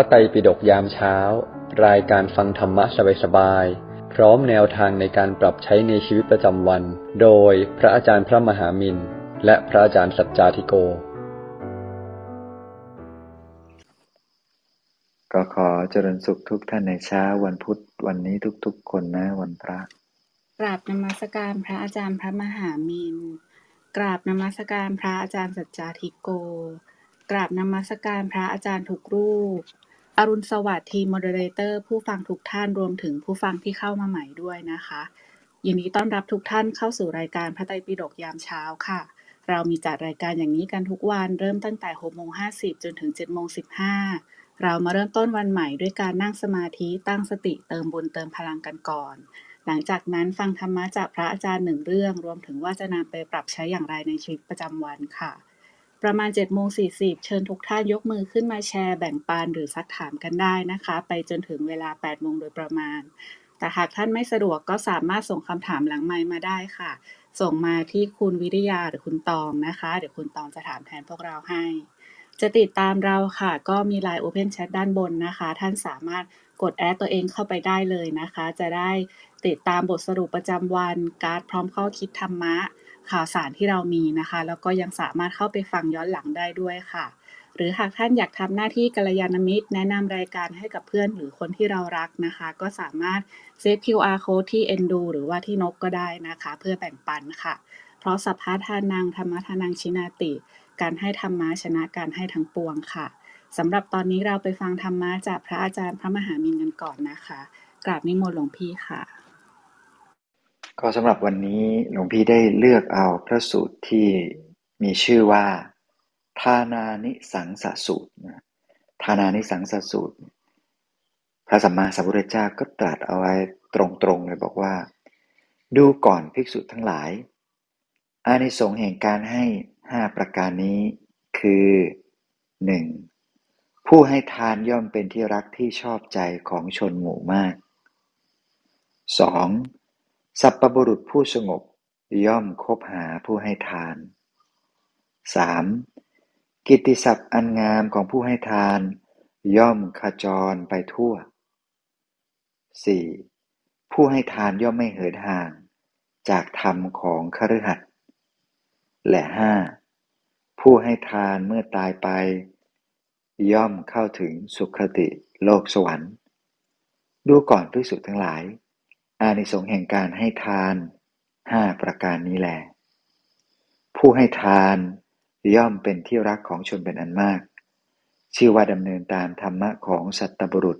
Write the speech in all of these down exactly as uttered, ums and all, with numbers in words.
ระไตรปิฎกยามเช้ารายการฟังธรรมะสบายๆพร้อมแนวทางในการปรับใช้ในชีวิตประจำวันโดยพระอาจารย์พระมหามินท์และพระอาจารย์สัจจาธิโกก็ขอเจริญสุขทุกท่านในเช้าวันพุธวันนี้ทุกๆคนนะวันพระกราบนมัสการพระอาจารย์พระมหามินท์กราบนมัสการพระอาจารย์สัจจาธิโกกราบนมัสการพระอาจารย์ทุกรูปอรุณสวัสดิ์ทีมโมเดอเรเตอร์ผู้ฟังทุกท่านรวมถึงผู้ฟังที่เข้ามาใหม่ด้วยนะคะยินดีต้อนรับทุกท่านเข้าสู่รายการพระไตรปิฎกยามเช้าค่ะเรามีจัดรายการอย่างนี้กันทุกวันเริ่มตั้งแต่ หกโมงห้าสิบ จนถึง เจ็ดโมงสิบห้า เรามาเริ่มต้นวันใหม่ด้วยการนั่งสมาธิตั้งสติเติมบุญเติมพลังกันก่อนหลังจากนั้นฟังธรรมะจากพระอาจารย์หนึ่งเรื่องรวมถึงว่าจะนำไปปรับใช้อย่างไรในชีวิตประจำวันค่ะประมาณ เจ็ดโมงสี่สิบ เชิญทุกท่านยกมือขึ้นมาแชร์แบ่งปันหรือซักถามกันได้นะคะไปจนถึงเวลา แปดโมงโดยประมาณแต่หากท่านไม่สะดวกก็สามารถส่งคำถามหลังไมค์มาได้ค่ะส่งมาที่คุณวิริยาหรือคุณตองนะคะเดี๋ยวคุณตองจะถามแทนพวกเราให้จะติดตามเราค่ะก็มี ไลน์ Open Chat ด้านบนนะคะท่านสามารถกดแอดตัวเองเข้าไปได้เลยนะคะจะได้ติดตามบทสรุปประจำวันการ์ดพร้อมข้อคิดธรรมะข่าวสารที่เรามีนะคะแล้วก็ยังสามารถเข้าไปฟังย้อนหลังได้ด้วยค่ะหรือหากท่านอยากทำหน้าที่กัลยาณมิตรแนะนำรายการให้กับเพื่อนหรือคนที่เรารักนะคะก็สามารถเซฟ คิว อาร์ Code ที่ Endo หรือว่าที่นกก็ได้นะคะเพื่อแบ่งปันค่ะเพราะสัพพะทานังธรรมะทานังชินาติการให้ธรรมะชนะการให้ทั้งปวงค่ะสำหรับตอนนี้เราไปฟังธรรมะจากพระอาจารย์พระมหามินท์กันก่อนนะคะกราบนิมนต์หลวงพี่ค่ะก็สำหรับวันนี้หลวงพี่ได้เลือกเอาพระสูตรที่มีชื่อว่าทานานิสังสสูตรนะทานานิสังสสูตรพระสัมมาสัมพุทธเจ้าก็ตรัสเอาไว้ตรงๆเลยบอกว่าดูก่อนภิกษุทั้งหลายอานิสงส์แห่งการให้ห้าประการนี้คือหนึ่งผู้ให้ทานย่อมเป็นที่รักที่ชอบใจของชนหมู่มากสองสัพบุรุษผู้สงบย่อมคบหาผู้ให้ทาน สาม. กิตติศัพท์อันงามของผู้ให้ทานย่อมขจรไปทั่ว สี่. ผู้ให้ทานย่อมไม่เหินห่างจากธรรมของคฤหัสถ์และ ห้า. ผู้ให้ทานเมื่อตายไปย่อมเข้าถึงสุคติโลกสวรรค์ดูก่อนภิกษุทั้งหลายอานิสงส์แห่งการให้ทานห้าประการนี้แลผู้ให้ทานย่อมเป็นที่รักของชนเป็นอันมากชื่อว่าดำเนินตามธรรมะของสัตตบุรุษ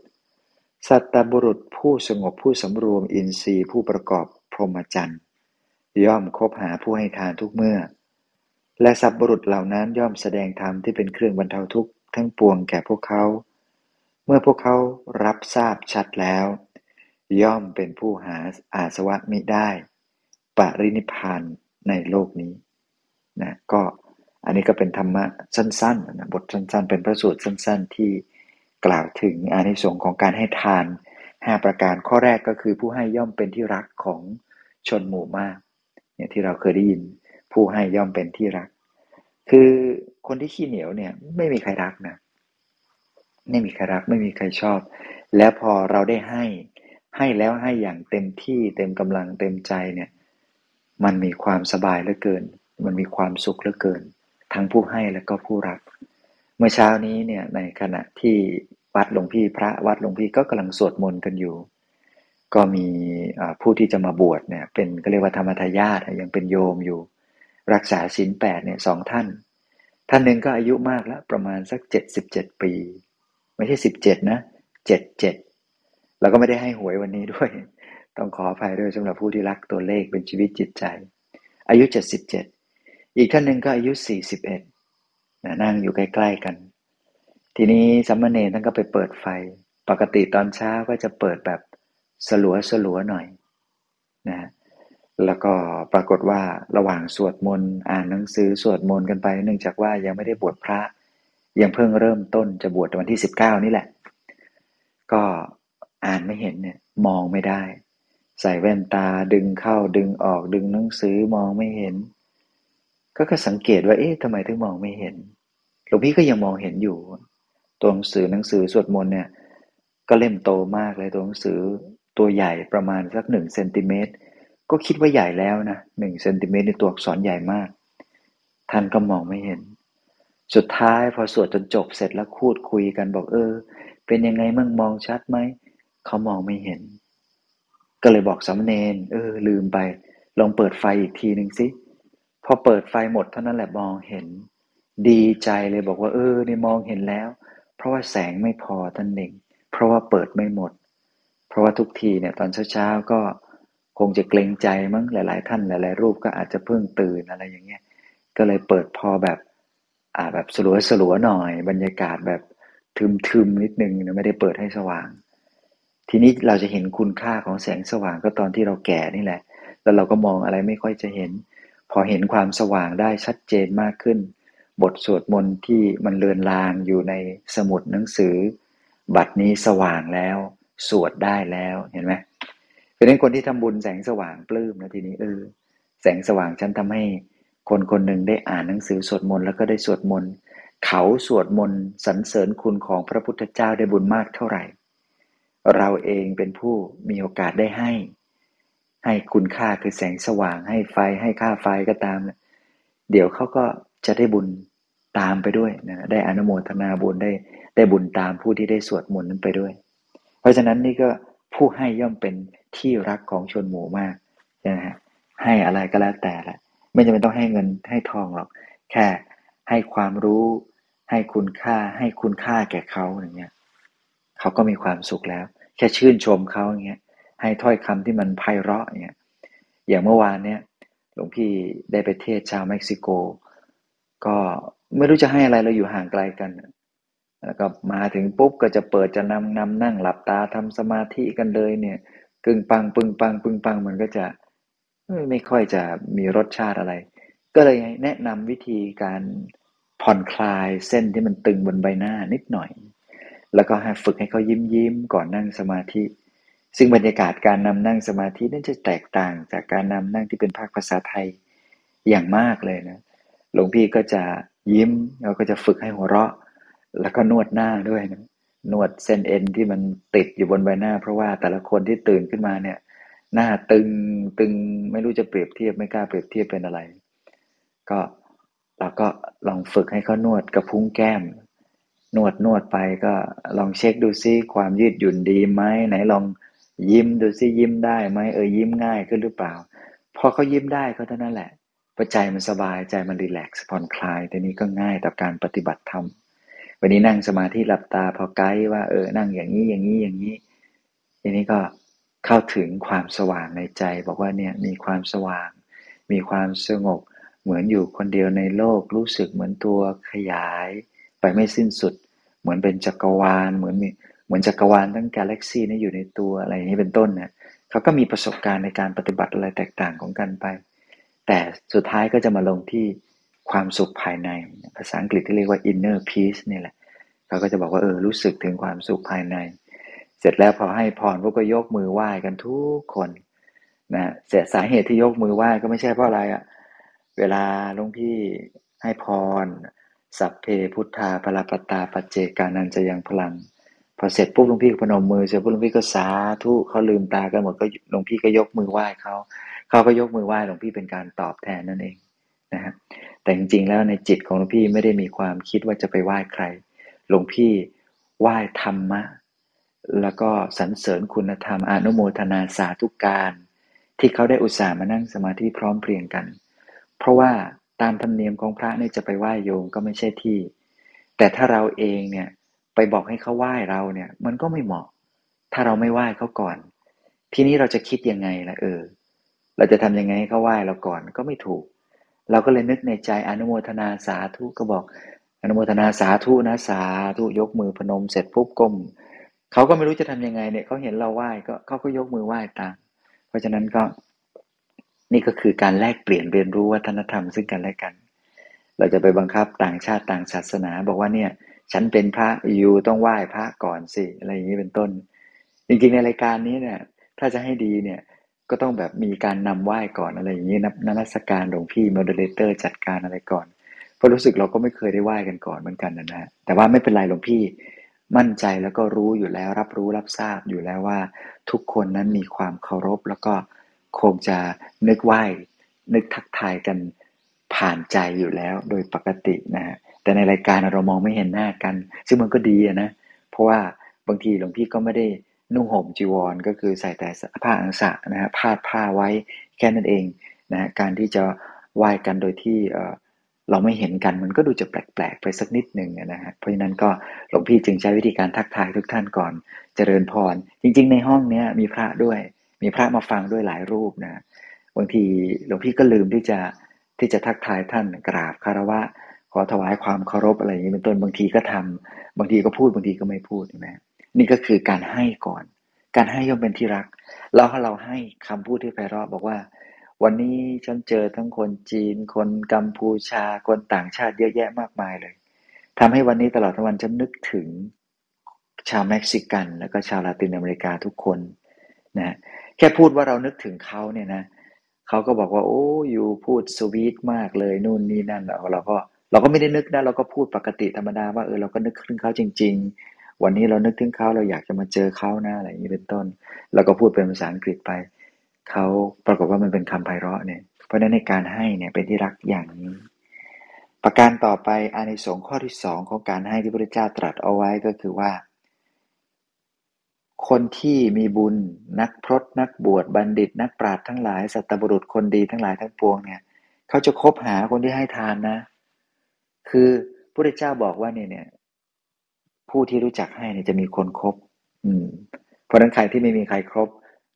สัตตบุรุษผู้สงบผู้สำรวมอินทรีย์ผู้ประกอบพรหมจรรย์ย่อมคบหาผู้ให้ทานทุกเมื่อและสัตบุรุษเหล่านั้นย่อมแสดงธรรมที่เป็นเครื่องบรรเทาทุกข์ทั้งปวงแก่พวกเขาเมื่อพวกเขารับทราบชัดแล้วย่อมเป็นผู้หาอาสวะมิได้ปรินิพพานในโลกนี้นะก็อันนี้ก็เป็นธรรมะสั้นๆนะบทสั้นๆเป็นพระสูตรสั้นๆที่กล่าวถึงอานิสงส์ของการให้ทานห้าประการข้อแรกก็คือผู้ให้ย่อมเป็นที่รักของชนหมู่มากเนี่ยที่เราเคยได้ยินผู้ให้ย่อมเป็นที่รักคือคนที่ขี้เหนียวเนี่ยไม่มีใครรักนะไม่มีใครรักไม่มีใครชอบแล้วพอเราได้ให้ให้แล้วให้อย่างเต็มที่เต็มกำลังเต็มใจเนี่ยมันมีความสบายเหลือเกินมันมีความสุขเหลือเกินทั้งผู้ให้และก็ผู้รับเมื่อเช้านี้เนี่ยในขณะที่วัดหลวงพี่พระวัดหลวงพี่ก็กำลังสวดมนต์กันอยู่ก็มีผู้ที่จะมาบวชเนี่ยเป็นก็เรียกว่าธรรมทายาทยังเป็นโยมอยู่รักษาศีลแปดเนี่ยสองท่านท่านนึงก็อายุมากแล้วประมาณสักเจ็ดสิบเจ็ดปีไม่ใช่สิบเจ็ดนะเจ็ดสิบเจ็ดเราก็ไม่ได้ให้หวยวันนี้ด้วยต้องขออภัยด้วยสำหรับผู้ที่รักตัวเลขเป็นชีวิตจิตใจอายุเจ็ดสิบเจ็ดอีกท่านหนึ่งก็อายุสี่สิบเอ็ดนะนั่งอยู่ใกล้ๆกันทีนี้สามเณรท่านก็ไปเปิดไฟปกติตอนเช้าก็จะเปิดแบบสลัวๆหน่อยนะแล้วก็ปรากฏว่าระหว่างสวดมนต์อ่านหนังสือสวดมนต์กันไปเนื่องจากว่ายังไม่ได้บวชพระยังเพิ่งเริ่มต้นจะบวชวันที่สิบเก้านี่แหละก็อ่านไม่เห็นเนี่ยมองไม่ได้ใส่แว่นตาดึงเข้าดึงออกดึงหนังสือมองไม่เห็นก็ก็สังเกตว่าเอ๊ะทำไมถึงมองไม่เห็นหลวงพี่ก็ยังมองเห็นอยู่ ตัวหนังสือหนังสือสวดมนต์เนี่ยก็เล่มโตมากเลยตัวหนังสือตัวใหญ่ประมาณสักหนึ่งเซนติเมตรก็คิดว่าใหญ่แล้วนะหนึ่งเซนติเมตรในตัวอักษรใหญ่มากท่านก็มองไม่เห็นสุดท้ายพอสวดจนจบเสร็จแล้วคูดคุยกันบอกเออเป็นยังไงมั่งมองชัดไหมเขามองไม่เห็นก็เลยบอกสามเณรเออลืมไปลองเปิดไฟอีกทีนึงสิพอเปิดไฟหมดเท่านั้นแหละมองเห็นดีใจเลยบอกว่าเออนี่มองเห็นแล้วเพราะว่าแสงไม่พอท่านเองเพราะว่าเปิดไม่หมดเพราะว่าทุกทีเนี่ยตอนเช้าๆก็คงจะเกรงใจมั้งหลายๆท่านหลายๆรูปก็อาจจะเพิ่งตื่นอะไรอย่างเงี้ยก็เลยเปิดพอแบบอ่าแบบสลัวๆหน่อยบรรยากาศแบบทึมๆนิดนึงนะไม่ได้เปิดให้สว่างทีนี้เราจะเห็นคุณค่าของแสงสว่างก็ตอนที่เราแก่นี่แหละแล้วเราก็มองอะไรไม่ค่อยจะเห็นพอเห็นความสว่างได้ชัดเจนมากขึ้นบทสวดมนต์ที่มันเลือนลางอยู่ในสมุดหนังสือบัดนี้สว่างแล้วสวดได้แล้วเห็นไหมเพราะฉะนั้นคนที่ทำบุญแสงสว่างปลื้มนะทีนี้เออแสงสว่างฉันทำให้คนคนหนึ่งได้อ่านหนังสือสวดมนต์แล้วก็ได้สวดมนต์เขาสวดมนต์สรรเสริญคุณของพระพุทธเจ้าได้บุญมากเท่าไหร่เราเองเป็นผู้มีโอกาสได้ให้ให้คุณค่าคือแสงสว่างให้ไฟให้ค่าไฟก็ตามเดี๋ยวเขาก็จะได้บุญตามไปด้วยนะได้อนุโมทนาบุญได้ได้บุญตามผู้ที่ได้สวดมนต์นั้นไปด้วยเพราะฉะนั้นนี่ก็ผู้ให้ย่อมเป็นที่รักของชนหมู่มากนะฮะให้อะไรก็แล้วแต่ละไม่จำเป็นต้องให้เงินให้ทองหรอกแค่ให้ความรู้ให้คุณค่าให้คุณค่าแก่เขาอย่างเงี้ยเขาก็มีความสุขแล้วแค่ชื่นชมเขาอย่างเงี้ยให้ถ้อยคำที่มันไพเราะอย่างเงี้ยอย่างเมื่อวานเนี้ยหลวงพี่ได้ไปเทศชาวเม็กซิโกก็ไม่รู้จะให้อะไรเราอยู่ห่างไกลกันแล้วก็มาถึงปุ๊บก็จะเปิดจะนำนำนั่งหลับตาทำสมาธิกันเลยเนี่ยกึ่งปังปึงปังปึงปังมันก็จะไม่ค่อยจะมีรสชาติอะไรก็เลยแนะนำวิธีการผ่อนคลายเส้นที่มันตึงบนใบหน้านิดหน่อยแล้วก็ให้ฝึกให้เขายิ้มยิ้มก่อนนั่งสมาธิซึ่งบรรยากาศการนำนั่งสมาธินั่นจะแตกต่างจากการนำนั่งที่เป็นภาคภาษาไทยอย่างมากเลยนะหลวงพี่ก็จะยิ้มแล้วก็จะฝึกให้หัวเราะแล้วก็นวดหน้าด้วยนะนวดเส้นเอ็นที่มันติดอยู่บนใบหน้าเพราะว่าแต่ละคนที่ตื่นขึ้นมาเนี่ยหน้าตึงตึงไม่รู้จะเปรียบเทียบไม่กล้าเปรียบเทียบเป็นอะไรก็เราก็ลองฝึกให้เขานวดกระพุ้งแก้มนวดนวดไปก็ลองเช็คดูซิความยืดหยุ่นดีไหมไหนลองยิ้มดูซิยิ้มได้ไหมเออยิ้มง่ายขึ้นหรือเปล่าพอเขายิ้มได้ก็เท่านั้นแหละใจมันสบายใจมันรีแลกซ์ผ่อนคลายทีนี้ก็ง่ายต่อการปฏิบัติธรรมวันนี้นั่งสมาธิหลับตาพอไกด์ว่าเออนั่งอย่างนี้อย่างนี้อย่างนี้ทีนี้ก็เข้าถึงความสว่างในใจบอกว่าเนี่ยมีความสว่างมีความสงบเหมือนอยู่คนเดียวในโลกรู้สึกเหมือนตัวขยายไปไม่สิ้นสุดเหมือนเป็นจักรวาลเหมือนมีเหมือนจักรวาลทั้งกาแล็กซี่นี่อยู่ในตัวอะไรอย่างนี้เป็นต้นเนี่ยเขาก็มีประสบการณ์ในการปฏิบัติอะไรแตกต่างของกันไปแต่สุดท้ายก็จะมาลงที่ความสุขภายในภาษาอังกฤษที่เรียกว่า inner peace นี่แหละเขาก็จะบอกว่าเออรู้สึกถึงความสุขภายในเสร็จแล้วพอให้พรพวกก็ยกมือไหว้กันทุกคนนะเสียสาเหตุที่ยกมือไหว้ก็ไม่ใช่เพราะอะไรอ่ะเวลาหลวงพี่ให้พรสัพเพพุทธาภลปตาปัจเจกานันจะยังพลังพอเสร็จปุ๊บหลวงพี่ก็พนมมือเสร็จปุ๊บหลวงพี่ก็สาธุเขาลืมตากันหมดก็หลวงพี่ก็ยกมือไหว้เขาเขาก็ยกมือไหว้หลวงพี่เป็นการตอบแทนนั่นเองนะฮะแต่จริงๆแล้วในจิตของหลวงพี่ไม่ได้มีความคิดว่าจะไปไหว้ใครหลวงพี่ไหว้ธรรมะแล้วก็สรรเสริญคุณธรรมอนุโมทนาสาธุการที่เขาได้อุตส่าห์มานั่งสมาธิพร้อมเพรียงกันเพราะว่าตามธรรมเนียมของพระเนี่ยจะไปไหว้โยมก็ไม่ใช่ที่แต่ถ้าเราเองเนี่ยไปบอกให้เขาไหว้เราเนี่ยมันก็ไม่เหมาะถ้าเราไม่ไหว้เขาก่อนทีนี้เราจะคิดยังไงล่ะเออเราจะทำยังไงให้เขาไหว้เราก่อนก็ไม่ถูกเราก็เลยนึกในใจอนุโมทนาสาธุก็บอกอนุโมทนาสาธุนะสาธุยกมือพนมเสร็จปุ๊บก้มเขาก็ไม่รู้จะทำยังไงเนี่ยเขาเห็นเราไหว้ก็เขาก็ยกมือไหว้ตามเพราะฉะนั้นก็นี่ก็คือการแลกเปลี่ยนเรียนรู้วัฒนธรรมซึ่งกันและกันเราจะไปบังคับต่างชาติต่างศาสนาบอกว่าเนี่ยฉันเป็นพระอยู่ต้องไหว้พระก่อนสิอะไรอย่างนี้เป็นต้นจริงๆในรายการนี้เนี่ยถ้าจะให้ดีเนี่ยก็ต้องแบบมีการนำไหว้ก่อนอะไรอย่างนี้นับนมัสการหลวงพี่โมเดเลเตอร์จัดการอะไรก่อน เพราะรู้สึกเราก็ไม่เคยได้ไหว้กันก่อนเหมือนกันนะฮะแต่ว่าไม่เป็นไรหลวงพี่มั่นใจแล้วก็รู้อยู่แล้วรับรู้รับทราบอยู่แล้วว่าทุกคนนั้นมีความเคารพแล้วก็คงจะนึกไหว้นึกทักทายกันผ่านใจอยู่แล้วโดยปกตินะฮะแต่ในรายการเรามองไม่เห็นหน้ากันซึ่งมันก็ดีนะเพราะว่าบางทีหลวงพี่ก็ไม่ได้นุ่งห่มจีวรก็คือใส่แต่ผ้าอังสะนะฮะพาดผ้าไว้แค่นั้นเองนะการที่จะไหว้กันโดยที่เราไม่เห็นกันมันก็ดูจะแปลกๆไปสักนิดนึงนะฮะเพราะฉะนั้นก็หลวงพี่จึงใช้วิธีการทักทายทุกท่านก่อนเจริญพรจริงๆในห้องเนี้ยมีพระด้วยมีพระมาฟังด้วยหลายรูปนะบางทีหลวงพี่ก็ลืมที่จะที่จะทักทายท่านกราบคารวะขอถวายความเคารพอะไรอย่างนี้เป็นต้นบางทีก็ทำบางทีก็พูดบางทีก็ไม่พูดใช่ไหมนี่ก็คือการให้ก่อนการให้ย่อมเป็นที่รักแล้วเราให้คำพูดที่ไพเราะบอกว่าวันนี้ฉันเจอทั้งคนจีนคนกัมพูชาคนต่างชาติเยอะแยะมากมายเลยทำให้วันนี้ตลอดทั้งวันฉันนึกถึงชาวเม็กซิกันแล้วก็ชาวลาตินอเมริกาทุกคนนะแค่พูดว่าเรานึกถึงเขาเนี่ยนะเขาก็บอกว่าโอ้อยู่พูดสวีทมากเลยนู่นนี่นั่นเราก็เราก็ไม่ได้นึกนะเราก็พูดปกติธรรมดาว่าเออเราก็นึกถึงเขาจริงๆวันนี้เรานึกถึงเขาเราอยากจะมาเจอเขานะอะไรอย่างนี้เป็นต้นเราก็พูดเป็นภาษาอังกฤษไปเขาปรากฏว่ามันเป็นคำไพเราะเนี่ยเพราะฉะนั้นในการให้เนี่ยเป็นที่รักอย่างนี้ประการต่อไปอานิสงส์ข้อที่สองของการให้ที่พระพุทธเจ้าตรัสเอาไว้ก็คือว่าคนที่มีบุญนักพรตนักบวชบัณฑิตนักปราชญ์ทั้งหลายสัตบุรุษคนดีทั้งหลายทั้งปวงเนี่ยเขาจะคบหาคนที่ให้ทานนะคือพระพุทธเจ้าบอกว่าเนี่ยเนี่ยผู้ที่รู้จักให้เนี่ยจะมีคนคบอืมเพราะฉะนั้นใครที่ไม่มีใครคบ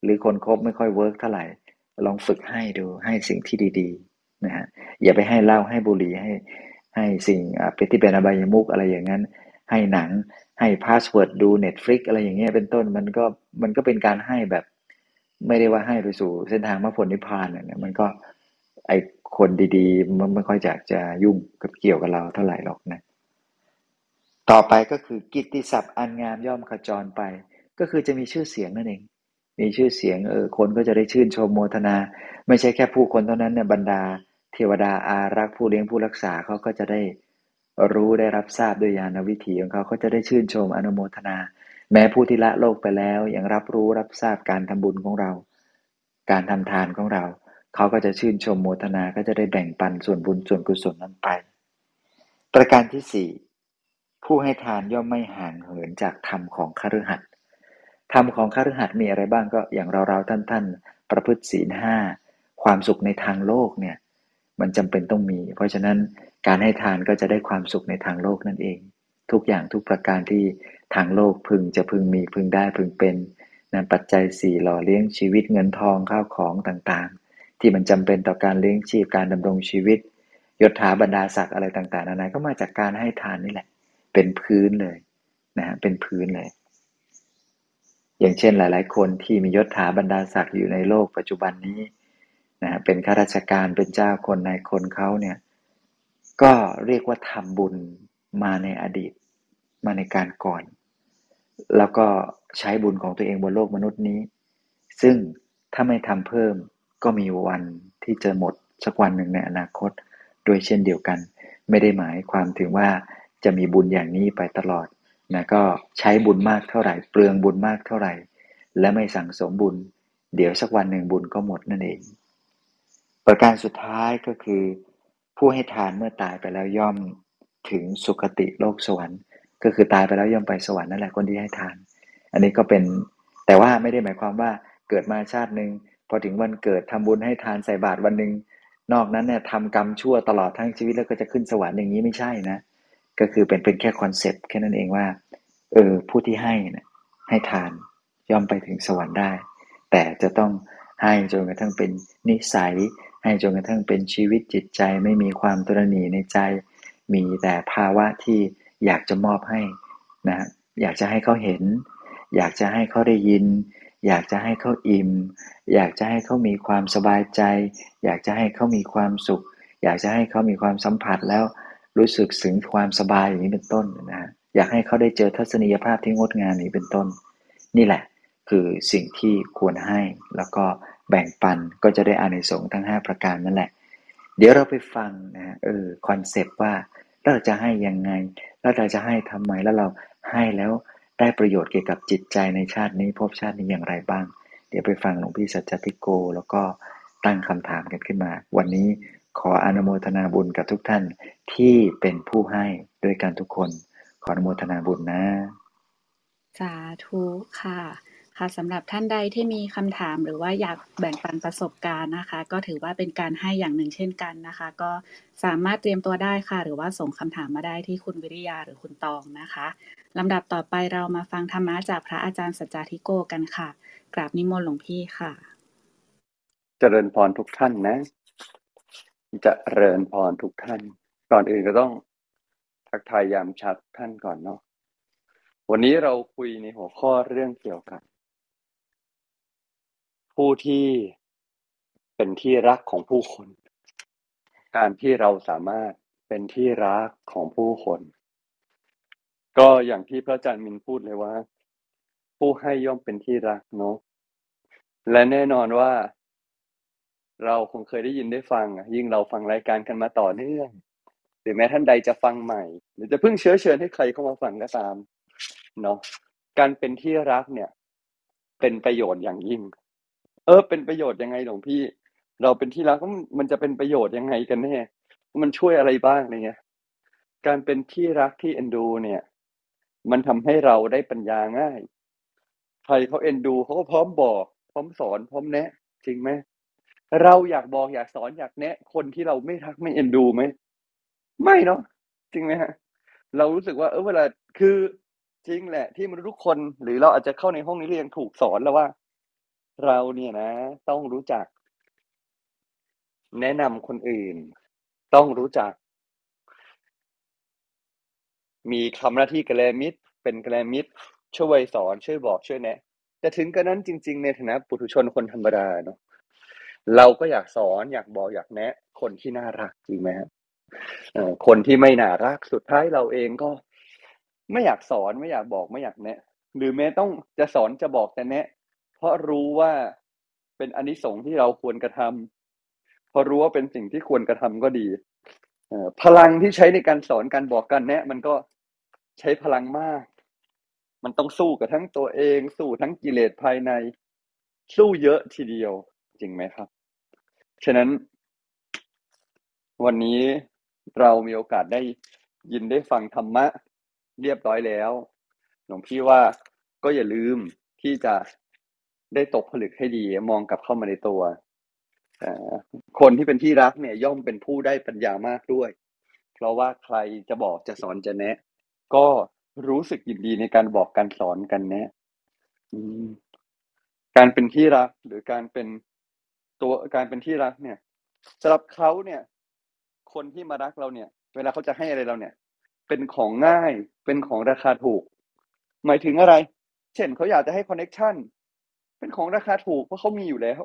หรือคนคบไม่ค่อยเวิร์กเท่าไหร่ลองฝึกให้ดูให้สิ่งที่ดีๆนะฮะอย่าไปให้เหล้าให้บุหรี่ให้ให้สิ่งอ่าเป็นที่เป็นอบายมุขอะไรอย่างนั้นให้หนังให้พาสเวิร์ดดู Netflix อะไรอย่างเงี้ยเป็นต้นมันก็มันก็เป็นการให้แบบไม่ได้ว่าให้ไปสู่เส้นทางมรรคผลนิพพานน่ะมันก็ไอคนดีๆมันไม่ค่อยอยากจะยุ่งกับเกี่ยวกับเราเท่าไหร่หรอกนะต่อไปก็คือกิตติศัพท์อันงามย่อมขจรไปก็คือจะมีชื่อเสียงนั่นเองมีชื่อเสียงเออคนก็จะได้ชื่นชมโมทนาไม่ใช่แค่ผู้คนเท่านั้นเนี่ยบรรดาเทวดาอารักษ์ผู้เลี้ยงผู้รักษาเขาก็จะได้รู้ได้รับทราบด้วยญาณวิถีของเขาเขาจะได้ชื่นชมอนุโมทนาแม้ผู้ที่ละโลกไปแล้วยังรับรู้รับทราบการทำบุญของเราการทำทานของเราเขาก็จะชื่นชมโมทนาก็จะได้แบ่งปันส่วนบุญส่วนกุศลนั้นไปประการที่สี่ผู้ให้ทานย่อมไม่ห่างเหินจากธรรมของคฤหัสถ์ธรรมของคฤหัสถ์มีอะไรบ้างก็อย่างเราๆท่านๆประพฤติศีลห้าความสุขในทางโลกเนี่ยมันจำเป็นต้องมีเพราะฉะนั้นการให้ทานก็จะได้ความสุขในทางโลกนั่นเองทุกอย่างทุกประการที่ทางโลกพึงจะพึงมีพึงได้พึงเป็นนั้นปัจจัยสี่หล่อเลี้ยงชีวิตเงินทองข้าวของต่างๆที่มันจำเป็นต่อการเลี้ยงชีพการดำรงชีวิตยศถาบรรดาศักดิ์อะไรต่างๆนานาก็มาจากการให้ทานนี่แหละเป็นพื้นเลยนะฮะเป็นพื้นเลยอย่างเช่นหลายๆคนที่มียศถาบรรดาศักดิ์อยู่ในโลกปัจจุบันนี้นะเป็นข้าราชการเป็นเจ้าคนนายคนเขาเนี่ยก็เรียกว่าทำบุญมาในอดีตมาในการก่อนแล้วก็ใช้บุญของตัวเองบนโลกมนุษย์นี้ซึ่งถ้าไม่ทำเพิ่มก็มีวันที่จะหมดสักวันหนึ่งในอนาคตโดยเช่นเดียวกันไม่ได้หมายความถึงว่าจะมีบุญอย่างนี้ไปตลอดนะก็ใช้บุญมากเท่าไหร่เปลืองบุญมากเท่าไหร่และไม่สั่งสมบุญเดี๋ยวสักวันหนึ่งบุญก็หมดนั่นเองประการสุดท้ายก็คือผู้ให้ทานเมื่อตายไปแล้วย่อมถึงสุคติโลกสวรรค์ก็คือตายไปแล้วย่อมไปสวรรค์นั่นแหละคนที่ให้ทานอันนี้ก็เป็นแต่ว่าไม่ได้หมายความว่าเกิดมาชาตินึงพอถึงวันเกิดทำบุญให้ทานใส่บาตรวันนึงนอกนั้นเนี่ยทำกรรมชั่วตลอดทั้งชีวิตแล้วก็จะขึ้นสวรรค์อย่างนี้ไม่ใช่นะก็คือเป็นเป็นแค่คอนเซ็ปต์แค่นั้นเองว่าเออผู้ที่ให้นะให้ทานย่อมไปถึงสวรรค์ได้แต่จะต้องให้จนกระทั่งเป็นนิสัยให้จนกระทั่งเป็นชีวิตจิตใจไม่มีความตระหนี่ในใจมีแต่ภาวะที่อยากจะมอบให้นะอยากจะให้เขาเห็นอยากจะให้เขาได้ยินอยากจะให้เขาอิ่มอยากจะให้เขามีความสบายใจอยากจะให้เขามีความสุขอยากจะให้เขามีความสัมผัสแล้วรู้สึกถึงความสบายอย่างนี้เป็นต้นนะอยากให้เขาได้เจอทัศนียภาพที่งดงามนี้เป็นต้นนี่แหละคือสิ่งที่ควรให้แล้วก็แบ่งปันก็จะได้อานิสงส์ทั้งห้าประการนั่นแหละ เดี๋ยวเราไปฟังนะเออคอนเซปต์ว่าเราจะให้ยังไงแล้วเราจะให้ทำไมแล้วเราให้แล้วได้ประโยชน์เกี่ยวกับจิตใจในชาตินี้ภพชาตินี้อย่างไรบ้างเดี๋ยวไปฟังหลวงพี่สัจจทิโกแล้วก็ตั้งคำถามกันขึ้นมาวันนี้ขออนุโมทนาบุญกับทุกท่านที่เป็นผู้ให้ด้วยกันทุกคนขออนุโมทนาบุญนะสาธุค่ะค่ะสำหรับท่านใดที่มีคำถามหรือว่าอยากแบ่งปันประสบการณ์นะคะก็ถือว่าเป็นการให้อย่างหนึ่งเช่นกันนะคะก็สามารถเตรียมตัวได้ค่ะหรือว่าส่งคำถามมาได้ที่คุณวิริยาหรือคุณตองนะคะลำดับต่อไปเรามาฟังธรรมะจากพระอาจารย์สัจจทิโกกันค่ะกราบนิมนต์หลวงพี่ค่ะเจริญพรทุกท่านนะเจริญพรทุกท่านก่อนอื่นก็ต้องทักทายยามเช้าท่านก่อนเนาะวันนี้เราคุยในหัวข้อเรื่องเกี่ยวกับผู้ที่เป็นที่รักของผู้คนการที่เราสามารถเป็นที่รักของผู้คนก็อย่างที่พระอาจารย์มินพูดเลยว่าผู้ให้ย่อมเป็นที่รักเนาะและแน่นอนว่าเราคงเคยได้ยินได้ฟังยิ่งเราฟังรายการกันมาต่อเนื่องหรือแม้ท่านใดจะฟังใหม่หรือจะเพิ่งเชื้อเชิญให้ใครเข้ามาฟังก็ตามเนาะการเป็นที่รักเนี่ยเป็นประโยชน์อย่างยิ่งเออเป็นประโยชน์ยังไงหลวงพี่เราเป็นที่รักมันจะเป็นประโยชน์ยังไงกันแน่มันช่วยอะไรบ้างอะไรเงี้ยการเป็นที่รักที่เอ็นดูเนี่ยมันทำให้เราได้ปัญญาง่ายใครเขาเอ็นดูเขาก็พร้อมบอกพร้อมสอนพร้อมแนะจริงไหมเราอยากบอกอยากสอนอยากแนะคนที่เราไม่รักไม่เอ็นดูไหมไม่เนาะจริงไหมฮะเรารู้สึกว่าเออเวลาคือจริงแหละที่มนุษย์ทุกคนหรือเราอาจจะเข้าในห้องนี้เรียนถูกสอนแล้วว่าเราเนี่ยนะต้องรู้จักแนะนำคนอื่นต้องรู้จักมีทำหน้าที่กัลยาณมิตรเป็นกัลยาณมิตรช่วยสอนช่วยบอกช่วยแนะแต่ถึงกระนั้นจริงๆในฐานะปุถุชนคนธรรมดาเนาะเราก็อยากสอนอยากบอกอยากแนะคนที่น่ารักจริงไหมฮะคนที่ไม่น่ารักสุดท้ายเราเองก็ไม่อยากสอนไม่อยากบอกไม่อยากแนะหรือแม้ต้องจะสอนจะบอกจะแนะเพราะรู้ว่าเป็นอานิสงส์ที่เราควรกระทำเพราะรู้ว่าเป็นสิ่งที่ควรกระทำก็ดีพลังที่ใช้ในการสอนการบอกการแนะมันก็ใช้พลังมากมันต้องสู้กับทั้งตัวเองสู้ทั้งกิเลสภายในสู้เยอะทีเดียวจริงไหมครับฉะนั้นวันนี้เรามีโอกาสได้ยินได้ฟังธรรมะเรียบร้อยแล้วหลวงพี่ว่าก็อย่าลืมที่จะได้ตกผลึกให้ดีมองกลับเข้ามาในตัวคนที่เป็นที่รักเนี่ยย่อมเป็นผู้ได้ปัญญามากด้วยเพราะว่าใครจะบอกจะสอนจะแนะก็รู้สึกยินดีในการบอกการสอนกันแนะการเป็นที่รักหรือการเป็นตัวการเป็นที่รักเนี่ยสำหรับเขาเนี่ยคนที่มารักเราเนี่ยเวลาเขาจะให้อะไรเราเนี่ยเป็นของง่ายเป็นของราคาถูกหมายถึงอะไรเช่นเขาอยากจะให้คอนเนคชั่นเป็นของราคาถูกเพราะเขามีอยู่แล้ว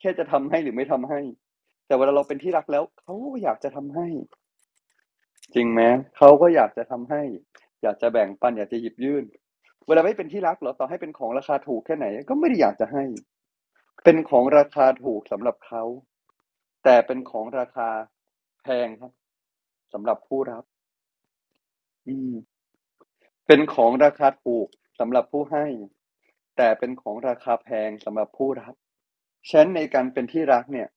แค่จะทำให้หรือไม่ทำให้แต่เวลาเราเป็นที่รักแล้วเขาอยากจะทำให้จริงไหมเขาก็อยากจะทำให้อยากจะแบ่งปันอยากจะหยิบยื่นเวลาไม่เป็นที่รักหรอต่อให้เป็นของราคาถูกแค่ไหนก็ไม่ได้อยากจะให้เป็นของราคาถูกสำหรับเขาแต่เป็นของราคาแพงครับสำหรับผู้รับอืมเป็นของราคาถูกสำหรับผู้ให้แต่เป็นของราคาแพงสำหรับผู้รับฉะนั้นในการเป็นที่รักเนี่ย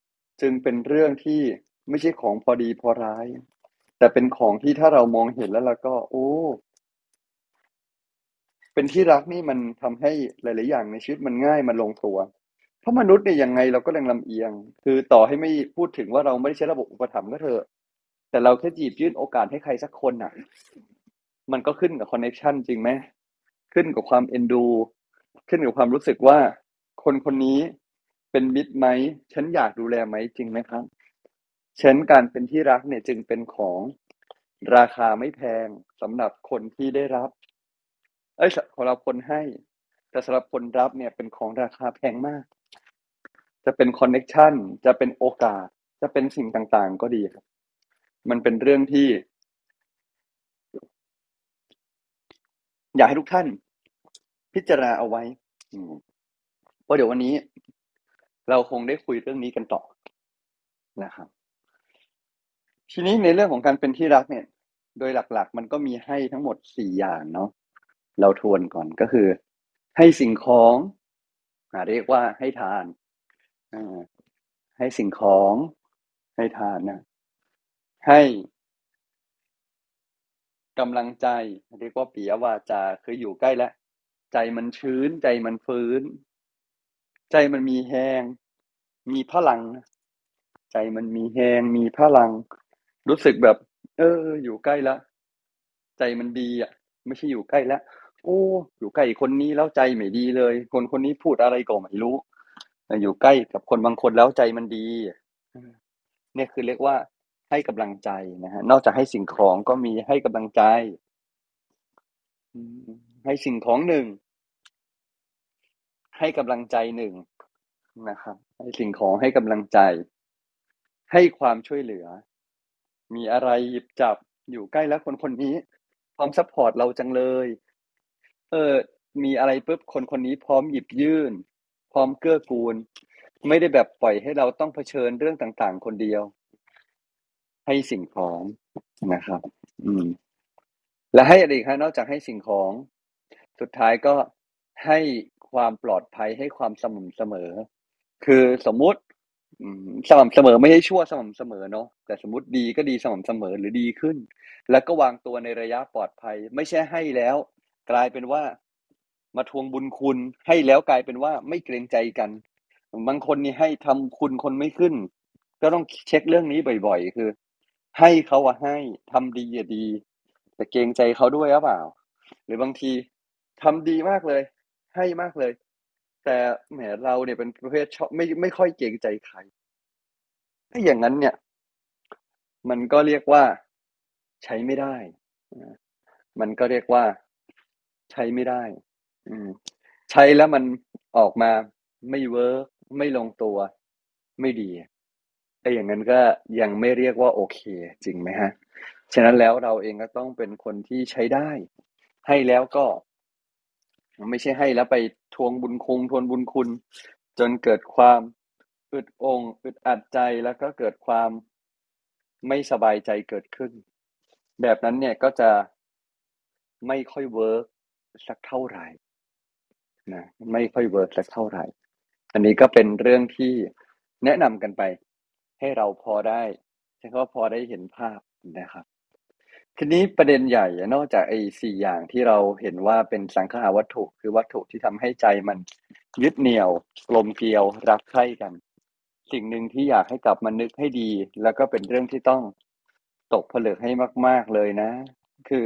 จึงเป็นเรื่องที่ไม่ใช่ของพอดีพอร้ายแต่เป็นของที่ถ้าเรามองเห็นแล้วเราก็โอ้เป็นที่รักนี่มันทำให้หลายๆอย่างในชีวิตมันง่ายมันลงตัวเพราะมนุษย์เนี่ยยังไงเราก็แรงลำเอียงคือต่อให้ไม่พูดถึงว่าเราไม่ได้ใช้ระบบอุปถัมภ์ก็เถอะแต่เราแค่หยิบยื่นโอกาสให้ใครสักคนน่ะมันก็ขึ้นกับคอนเนคชั่นจริงไหมขึ้นกับความเอ็นดูขึ้นกับความรู้สึกว่าคนคนนี้เป็นมิตรไหมฉันอยากดูแลไหมจริงไหมครับฉะนั้นการเป็นที่รักเนี่ยจึงเป็นของราคาไม่แพงสำหรับคนที่ได้รับเอ้ยของเราคนให้แต่สำหรับคนรับเนี่ยเป็นของราคาแพงมากจะเป็นคอนเนคชั่นจะเป็นโอกาสจะเป็นสิ่งต่างๆก็ดีครับมันเป็นเรื่องที่อยากให้ทุกท่านพิจารณาเอาไว้ว่าเดี๋ยววันนี้เราคงได้คุยเรื่องนี้กันต่อนะครับ ทีนี้ในเรื่องของการเป็นที่รักเนี่ยโดยหลักๆมันก็มีให้ทั้งหมดสี่อย่างเนาะเราทวนก่อนก็คือให้สิ่งของอ่าเรียกว่าให้ทานอ่าให้สิ่งของให้ทานนะให้กำลังใจเรียกว่าปิยวาจาคืออยู่ใกล้แล้วใจมันชื้นใจมันฟื้นใจมันมีแหงมีพลังใจมันมีแหงมีพลังรู้สึกแบบเอออยู่ใกล้แล้วใจมันดีอ่ะไม่ใช่อยู่ใกล้แล้วโอ้อยู่ใกล้คนนี้แล้วใจไม่ดีเลยคนคนนี้พูดอะไรก็ไม่รู้อยู่ใกล้กับคนบางคนแล้วใจมันดีเนี่ยคือเรียกว่าให้กำลังใจนะฮะนอกจากให้สิ่งของก็มีให้กำลังใจให้สิ่งของหนึ่งให้กำลังใจหนึ่งนะครับให้สิ่งของให้กำลังใจให้ความช่วยเหลือมีอะไรหยิบจับอยู่ใกล้แล้วคนคนนี้พร้อมซัพพอร์ตเราจังเลยเออมีอะไรปุ๊บคนคนนี้พร้อมหยิบยื่นพร้อมเกื้อกูลไม่ได้แบบปล่อยให้เราต้องเผชิญเรื่องต่างๆคนเดียวให้สิ่งของนะครับอืมและให้อะไรครับนอกจากให้สิ่งของสุดท้ายก็ให้ความปลอดภัยให้ความสม่ำเสมอคือสมมุติสม่ำเสมอไม่ให้ชั่วสม่ำเสมอเนาะแต่สมมุติดีก็ดีสม่ำเสมอหรือดีขึ้นแล้วก็วางตัวในระยะปลอดภัยไม่ใช่ให้แล้วกลายเป็นว่ามาทวงบุญคุณให้แล้วกลายเป็นว่าไม่เกรงใจกันบางคนนี่ให้ทำคุณคนไม่ขึ้นก็ต้องเช็คเรื่องนี้บ่อยๆคือให้เขาอะให้ทำดีอะดีแต่เกรงใจเขาด้วยหรือเปล่าหรือบางทีทำดีมากเลยให้มากเลยแต่แหมเราเนี่ยเป็นประเภทชอบไม่ไม่ค่อยเกรงใจใครถ้าอย่างนั้นเนี่ยมันก็เรียกว่าใช้ไม่ได้มันก็เรียกว่าใช้ไม่ได้ใช้แล้วมันออกมาไม่เวิร์กไม่ลงตัวไม่ดีไอ้อย่างนั้นก็ยังไม่เรียกว่าโอเคจริงไหมฮะฉะนั้นแล้วเราเองก็ต้องเป็นคนที่ใช้ได้ให้แล้วก็ไม่ใช่ให้แล้วไปทวงบุญคงทวนบุญคุณจนเกิดความอึดองอึดอัดใจแล้วก็เกิดความไม่สบายใจเกิดขึ้นแบบนั้นเนี่ยก็จะไม่ค่อยเวิร์กสักเท่าไหร่นะไม่ค่อยเวิร์กสักเท่าไหร่อันนี้ก็เป็นเรื่องที่แนะนำกันไปให้เราพอได้ใช่ก็พอได้เห็นภาพนะครับทีนี้ประเด็นใหญ่นอกจากไอ้สี่อย่างที่เราเห็นว่าเป็นสังคหวัตถุคือวัตถุที่ทำให้ใจมันยึดเหนี่ยวกลมเกลียวรักใคร่กันสิ่งหนึ่งที่อยากให้กลับมานึกให้ดีแล้วก็เป็นเรื่องที่ต้องตกผลึกให้มากๆเลยนะคือ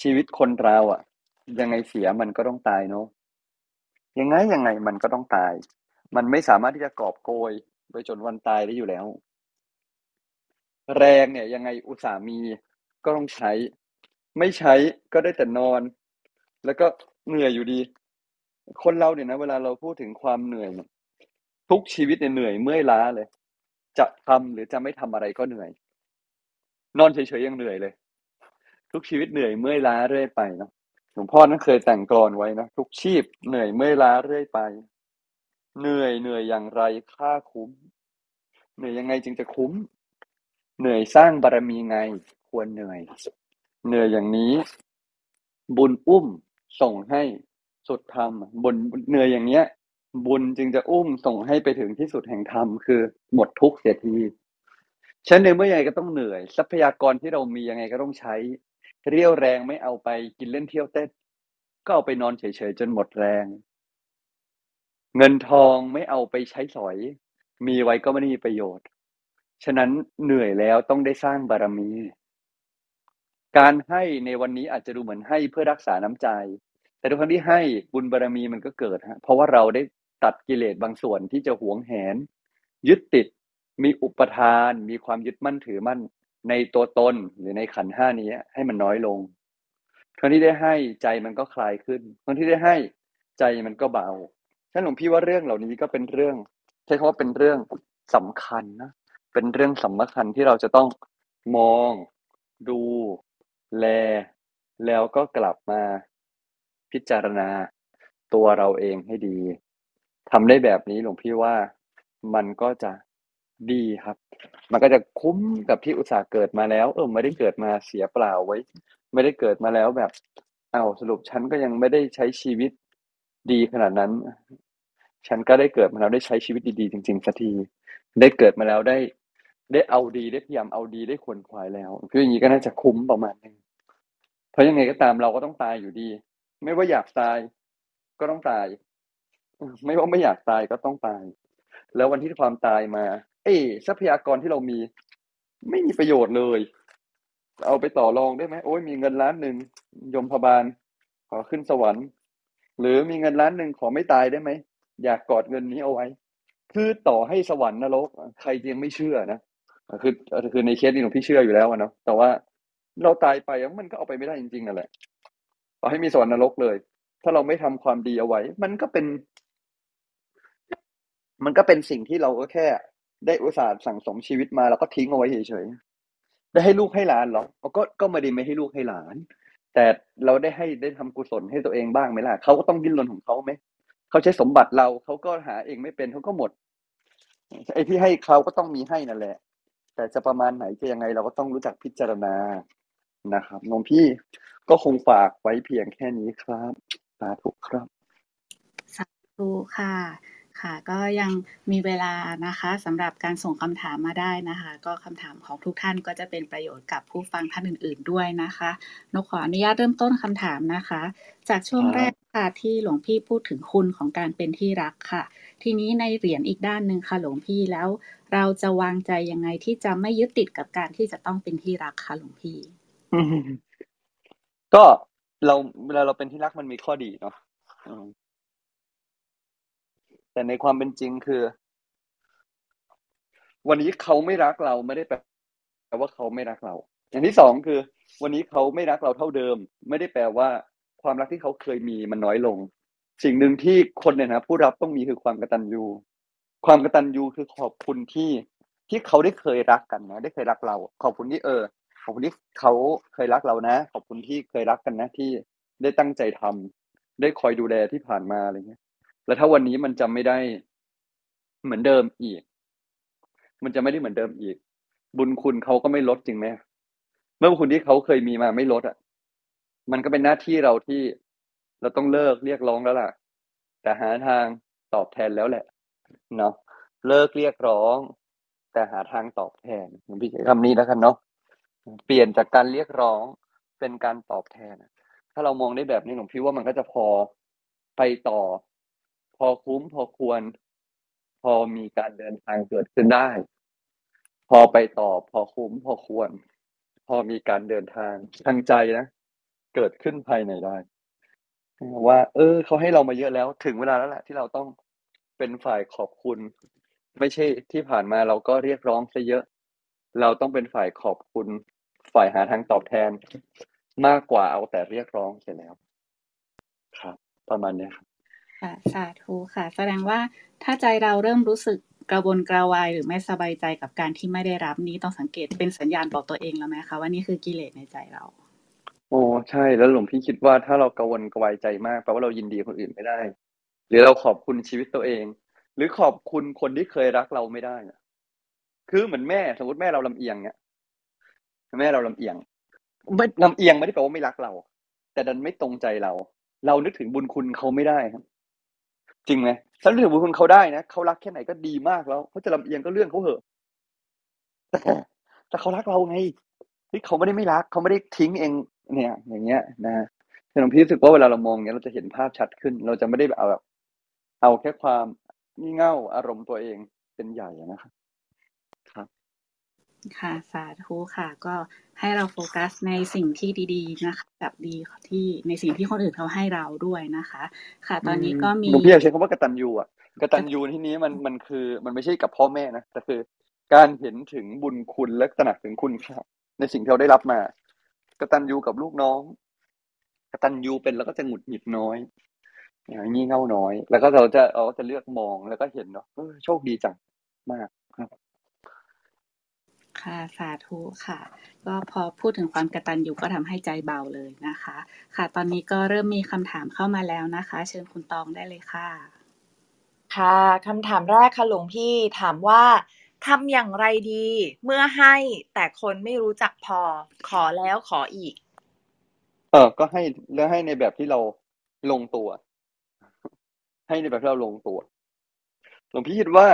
ชีวิตคนเราอ่ะยังไงเสียมันก็ต้องตายเนาะยังไงยังไงมันก็ต้องตายมันไม่สามารถที่จะกอบโกยไปจนวันตายได้อยู่แล้วแรงเนี่ยยังไงอุตส่าห์มีก็ต้องใช้ไม่ใช้ก็ได้แต่นอนแล้วก็เหนื่อยอยู่ดีคนเราเนี่ยนะเวลาเราพูดถึงความเหนื่อยทุกชีวิตเนี่ยเหนื่อยเมื่อยล้าเลยจะทำหรือจะไม่ทำอะไรก็เหนื่อยนอนเฉยๆยังเหนื่อยเลยทุกชีวิตเหนื่อยเมื่อยล้าเรื่อยไปเนาะหลวงพ่อนั้นเคยแต่งกลอนไว้นะทุกชีพเหนื่อยเมื่อยล้าเรื่อยไปเหนื่อยเหนื่อยอย่างไรค่าคุ้มเหนื่อยยังไงจึงจะคุ้มเหนื่อยสร้างบารมีไงควรเหนื่อยเหนื่อยอย่างนี้บุญอุ้มส่งให้สุดธรรมบุญเหนื่อยอย่างเนี้ยบุญจึงจะอุ้มส่งให้ไปถึงที่สุดแห่งธรรมคือหมดทุกข์เสียทีฉะนั้นในเมื่อยังไงก็ต้องเหนื่อยทรัพยากรที่เรามียังไงก็ต้องใช้เรี่ยวแรงไม่เอาไปกินเล่นเที่ยวเต้นก็เอาไปนอนเฉยๆจนหมดแรงเงินทองไม่เอาไปใช้สอยมีไว้ก็ไม่มีประโยชน์ฉะนั้นเหนื่อยแล้วต้องได้สร้างบารมีการให้ในวันนี้อาจจะดูเหมือนให้เพื่อรักษาน้ำใจแต่ทุกครั้งที่ให้บุญบารมีมันก็เกิดฮะเพราะว่าเราได้ตัดกิเลสบางส่วนที่จะหวงแหนยึดติดมีอุปทานมีความยึดมั่นถือมั่นในตัวตนหรือในขันธ์ห้านี้ให้มันน้อยลงคนที่ได้ให้ใจมันก็คลายขึ้นคนที่ได้ให้ใจมันก็เบาฉะนั้นหลวงพี่ว่าเรื่องเหล่านี้ก็เป็นเรื่องใช้คำว่าเป็นเรื่องสำคัญนะเป็นเรื่องสำคัญที่เราจะต้องมองดูแลแล้วก็กลับมาพิจารณาตัวเราเองให้ดีทำได้แบบนี้หลวงพี่ว่ามันก็จะดีครับ มันก็จะคุ้มกับที่อุตส่าห์เกิดมาแล้วเออไม่ได้เกิดมาเสียเปล่าไว้ไม่ได้เกิดมาแล้วแบบอ้าวสรุปฉันก็ยังไม่ได้ใช้ชีวิตดีขนาดนั้นฉันก็ได้เกิดมาแล้วได้ใช้ชีวิตดีๆจริงๆสักทีได้เกิดมาแล้วได้ได้เอาดีได้พยายามเอาดีได้ขวนขวายแล้วคืออย่างนี้ก็น่าจะคุ้มประมาณนึงเพราะยังไงก็ตามเราก็ต้องตายอยู่ดีไม่ว่าอยากตายก็ต้องตายไม่ว่าไม่อยากตายก็ต้องตายแล้ววันที่ความตายมาเอ้ทรัพยากรที่เรามีไม่มีประโยชน์เลยเอาไปต่อรองได้ไหมโอ้ยมีเงินล้านหนึ่งยมพบาลขอขึ้นสวรรค์หรือมีเงินล้านหนึ่งขอไม่ตายได้ไหมอยากกอดเงินนี้เอาไว้คือต่อให้สวรรค์นรกใครยังไม่เชื่อนะคือคือในเคสนี้หลวงพี่เชื่ออยู่แล้วนะแต่ว่าเราตายไปมันก็เอาไปไม่ได้จริงๆนั่นแหละต่อให้มีสวรรค์นรกเลยถ้าเราไม่ทำความดีเอาไว้มันก็เป็นมันก็เป็นสิ่งที่เราก็แค่ได้อุตส่าห์สั่งสมชีวิตมาแล้วก็ทิ้งเอาไว้เฉยๆได้ให้ลูกให้หลานหรอก็ก็ไม่ได้ไม่ให้ลูกให้หลานแต่เราได้ให้ได้ทำกุศลให้ตัวเองบ้างไหมล่ะเขาก็ต้องดิ้นรนของเขาไหมเขาใช้สมบัติเราเขาก็หาเองไม่เป็นเขาก็หมดไอ้ที่ให้เขาก็ต้องมีให้นั่นแหละแต่จะประมาณไหนจะยังไงเราก็ต้องรู้จักพิจารณานะครับน้องพี่ก็คงฝากไว้เพียงแค่นี้ครับสาธุครับสาธุค่ะค่ะก็ยังมีเวลานะคะสำหรับการส่งคำถามมาได้นะคะก็คำถามของทุกท่านก็จะเป็นประโยชน์กับผู้ฟังท่านอื่นๆด้วยนะคะนกขออนุญาตเริ่มต้นคำถามนะคะจากช่วงแรกค่ะที่หลวงพี่พูดถึงคุณของการเป็นที่รักค่ะทีนี้ในเหรียญอีกด้านนึงค่ะหลวงพี่แล้วเราจะวางใจยังไงที่จะไม่ยึดติดกับการที่จะต้องเป็นที่รักค่ะหลวงพี่ก็เราเวลาเราเป็นที่รักมันมีข้อดีเนาะแต่ในความเป็นจริงคือวันนี้เขาไม่รักเราไม่ได้แปลว่าเขาไม่รักเราอย่างที่สองคือวันนี้เขาไม่รักเราเท่าเดิมไม่ได้แปลว่าความรักที่เขาเคยมีมันน้อยลงสิ่งหนึ่งที่คนเนี่ยนะผู้รับต้องมีคือความกตัญญูความกตัญญูคือขอบคุณที่ที่เขาได้เคยรักกันนะได้เคยรักเราขอบคุณที่เออขอบคุณที่เขาเคยรักเรานะขอบคุณที่เคยรักกันนะที่ได้ตั้งใจทำได้คอยดูแลที่ผ่านมาอะไรเงี้ยแล้วถ้าวันนี้มันจะไม่ได้เหมือนเดิมอีกมันจะไม่ได้เหมือนเดิมอีกบุญคุณเขาก็ไม่ลดจริงไหมเมื่อบุญคุณที่เขาเคยมีมาไม่ลดอ่ะมันก็เป็นหน้าที่เราที่เราต้องเลิกเรียกร้องแล้วล่ะแต่หาทางตอบแทนแล้วแหละเนาะเลิกเรียกร้องแต่หาทางตอบแทนผมพิจารณาคำนี้แล้วกันเนาะเปลี่ยนจากการเรียกร้องเป็นการตอบแทนถ้าเรามองได้แบบนี้ผมคิดว่ามันก็จะพอไปต่อพอคุ้มพอควรพอมีการเดินทางเกิดขึ้นได้พอไปต่อพอคุ้มพอควรพอมีการเดินทางทางใจนะเกิดขึ้นภายในได้ว่าเออเขาให้เรามาเยอะแล้วถึงเวลาแล้วแหละที่เราต้องเป็นฝ่ายขอบคุณไม่ใช่ที่ผ่านมาเราก็เรียกร้องซะเยอะเราต้องเป็นฝ่ายขอบคุณฝ่ายหาทางตอบแทนมากกว่าเอาแต่เรียกร้องเสร็จแล้วครับประมาณนี้ครับค่ะสาธุค่ะแสดงว่าถ้าใจเราเริ่มรู้สึกกระวนกระวายหรือไม่สบายใจกับการที่ไม่ได้รับนี้ต้องสังเกตเป็นสัญญาณบอกตัวเองแล้วไหมคะว่านี่คือกิเลสในใจเราโอ้ใช่แล้วหลวงพี่คิดว่าถ้าเรากังวลกระวายใจมากแปลว่าเรายินดีคนอื่นไม่ได้หรือเราขอบคุณชีวิตตัวเองหรือขอบคุณคนที่เคยรักเราไม่ได้คือเหมือนแม่สมมติแม่เราลำเอียงเนี่ยแม่เราลำเอียงไม่ลำเอียงไม่ได้แปลว่าไม่รักเราแต่ดันไม่ตรงใจเราเรานึกถึงบุญคุณเขาไม่ได้ครับจริงไหมถ้านึกถึงบุญคุณเขาได้นะเขารักแค่ไหนก็ดีมากแล้วเขาจะลำเอียงก็เรื่องเขาเหอะแต่แต่เขารักเราไงที่เขาไม่ได้ไม่รักเขาไม่ได้ทิ้งเองเนี่ยอย่างเงี้ยนะคือหลวงพี่รู้สึกว่าเวลาเรามองเนี้ยเราจะเห็นภาพชัดขึ้นเราจะไม่ได้เอาแบบเอาแค่ความงี่เง่าอารมณ์ตัวเองเป็นใหญ่นะครับครับค่ะสาธุค่ะก็ให้เราโฟกัสในสิ่งที่ดีๆนะคะแบบดีที่ในสิ่งที่คนอื่นเขาให้เราด้วยนะคะค่ะตอนนี้ก็มีหลวงพี่อยากใช้คำว่ากตัญญูอ่ะกตัญญูที่นี้มันมันคือมันไม่ใช่กับพ่อแม่นะแต่คือการเห็นถึงบุญคุณและตระหนักถึงคุณค่าในสิ่งที่เราได้รับมากตัญญูกับลูกน้องกตัญญูเป็นแล้วก็จะหงุดหงิดน้อยอย่างงี้เง่าน้อยแล้วก็เราจะเราจะเลือกมองแล้วก็เห็นเนาะโชคดีจังมากครับค่ะสาธุค่ะก็พอพูดถึงความกตัญญูก็ทำให้ใจเบาเลยนะคะค่ะตอนนี้ก็เริ่มมีคำถามเข้ามาแล้วนะคะเชิญคุณตองได้เลยค่ะค่ะคำถามแรกค่ะหลวงพี่ถามว่า ทำอย่างไรดีเมื่อให้แต่คนไม่รู้จักพอขอแล้วขออีกเออก็ให้แล้วให้ในแบบที่เราลงตัวให้ในแบบที่เราลงตัวหลวงพี่คิดว่า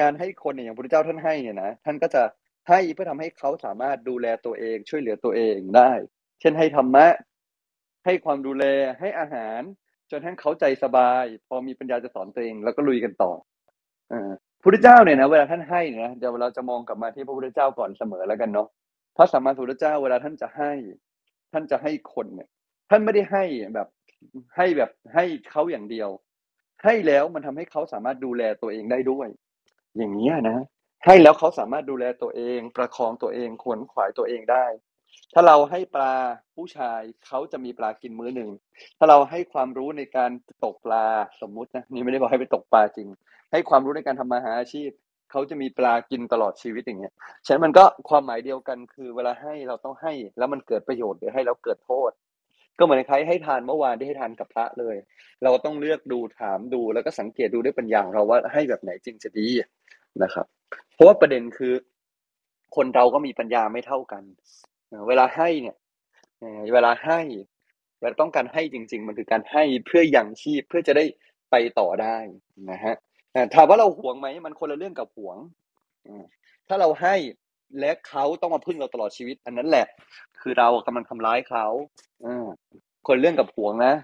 การให้คนเนี่ยอย่างพระพุทธเจ้าท่านให้เนี่ยนะท่านก็จะให้เพื่อทำให้เขาสามารถดูแลตัวเองช่วยเหลือตัวเองได้เช่นให้ธรรมะให้ความดูแลให้อาหารจนทั้งเขาใจสบายพอมีปัญญาจะสอนตัวเองแล้วก็ลุยกันต่ออ่าพุทธเจ้าเนี่ยนะเวลาท่านให้เนี่ยเดี๋ยวเราจะมองกลับมาที่พระพุทธเจ้าก่อนเสมอแล้วกันเนาะพระสัมมาสัมพุทธเจ้าเวลาท่านจะให้ท่านจะให้คนเนี่ยท่านไม่ได้ให้แบบให้แบบให้เขาอย่างเดียวให้แล้วมันทำให้เขาสามารถดูแลตัวเองได้ด้วยอย่างนี้นะให้แล้วเขาสามารถดูแลตัวเองประคองตัวเองขวนขวายตัวเองได้ถ้าเราให้ปลาผู้ชายเขาจะมีปลากินมื้อหนึ่งถ้าเราให้ความรู้ในการตกปลาสมมุตินะนี่ไม่ได้บอกให้ไปตกปลาจริงให้ความรู้ในการทำมาหาอาชีพเขาจะมีปลากินตลอดชีวิตอย่างเงี้ยฉะนั้นมันก็ความหมายเดียวกันคือเวลาให้เราต้องให้แล้วมันเกิดประโยชน์หรือให้แล้วเกิดโทษก็เหมือนใครให้ทานเมื่อวานได้ให้ทานกับพระเลยเราต้องเลือกดูถามดูแล้วก็สังเกตดูด้วยปัญญาของเราว่าให้แบบไหนจริงจะดีนะครับเพราะว่าประเด็นคือคนเราก็มีปัญญาไม่เท่ากันเวลาให้เนี่ยเวลาให้เวลาต้องการให้จริงๆมันคือการให้เพื่อยังชีพเพื่อจะได้ไปต่อได้นะฮะถามว่าเราหวงไหมมันคนละเรื่องกับหวงถ้าเราให้และเขาต้องมาพึ่งเราตลอดชีวิตอันนั้นแหละคือเรากำลังทำร้ายเขาคนเรื่องกับหวงนะ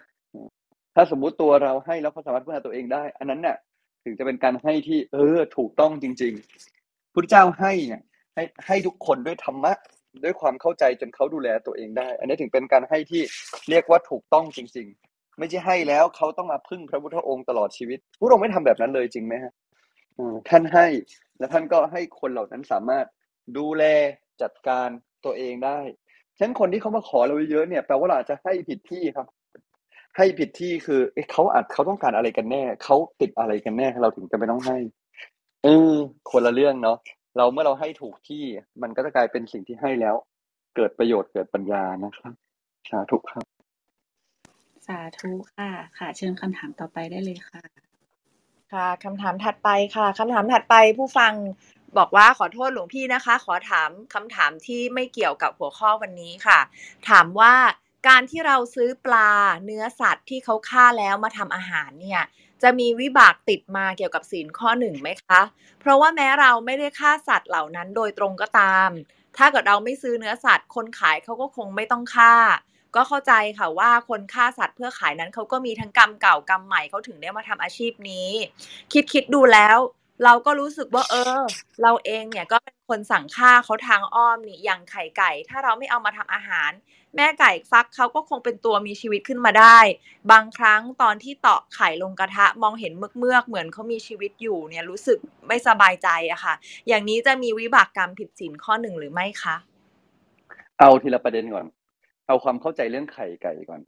ถ้าสมมุติตัวเราให้แล้วเขาสามารถพึ่งตัวเองได้อันนั้นน่ะถึงจะเป็นการให้ที่เออถูกต้องจริงๆพุทธเจ้าให้เนี่ยให้ให้ทุกคนด้วยธรรมะด้วยความเข้าใจจนเขาดูแลตัวเองได้อันนี้ถึงเป็นการให้ที่เรียกว่าถูกต้องจริงๆไม่ใช่ให้แล้วเขาต้องมาพึ่งพระพุทธองค์ตลอดชีวิตพระองค์ไม่ทำแบบนั้นเลยจริงไหมฮะท่านให้และท่านก็ให้คนเหล่านั้นสามารถดูแลจัดการตัวเองได้ฉะนั้นคนที่เขามาขอเราเยอะเนี่ยแปลว่าเราอาจจะให้ผิดที่ครับให้ผิดที่คือเอ๊ะเขาอาจเขาต้องการอะไรกันแน่เขาติดอะไรกันแน่เราถึงจะไม่ต้องให้เออคนละเรื่องเนาะเราเมื่อเราให้ถูกที่มันก็จะกลายเป็นสิ่งที่ให้แล้วเกิดประโยชน์เกิดปัญญานะครับสาธุครับสาธุค่ะค่ะเชิญคำถามต่อไปได้เลยค่ะค่ะคำถามถัดไปค่ะคำถามถัดไปผู้ฟังบอกว่าขอโทษหลวงพี่นะคะขอถามคำถามที่ไม่เกี่ยวกับหัวข้อวันนี้ค่ะถามว่าการที่เราซื้อปลาเนื้อสัตว์ที่เขาฆ่าแล้วมาทำอาหารเนี่ยจะมีวิบากติดมาเกี่ยวกับศีลข้อหนึ่งไหมคะเพราะว่าแม้เราไม่ได้ฆ่าสัตว์เหล่านั้นโดยตรงก็ตามถ้าเกิดเราไม่ซื้อเนื้อสัตว์คนขายเขาก็คงไม่ต้องฆ่าก็เข้าใจค่ะว่าคนฆ่าสัตว์เพื่อขายนั้นเขาก็มีทั้งกรรมเก่ากรรมใหม่เขาถึงได้มาทำอาชีพนี้คิดคิดดูแล้วเราก็รู้สึกว่าเออเราเองเนี่ยก็เป็นคนสั่งฆ่าเขาทางอ้อมนี่อย่างไข่ไก่ถ้าเราไม่เอามาทำอาหารแม่ไก่ฟักเขาก็คงเป็นตัวมีชีวิตขึ้นมาได้บางครั้งตอนที่ตอกไข่ลงกระทะมองเห็นเมือกเมือกเหมือนเขามีชีวิตอยู่เนี่ยรู้สึกไม่สบายใจอะค่ะอย่างนี้จะมีวิบากกรรมผิดศีลข้อหนึ่งหรือไม่คะเอาทีละประเด็นก่อนเอาความเข้าใจเรื่องไข่ไก่ก่อน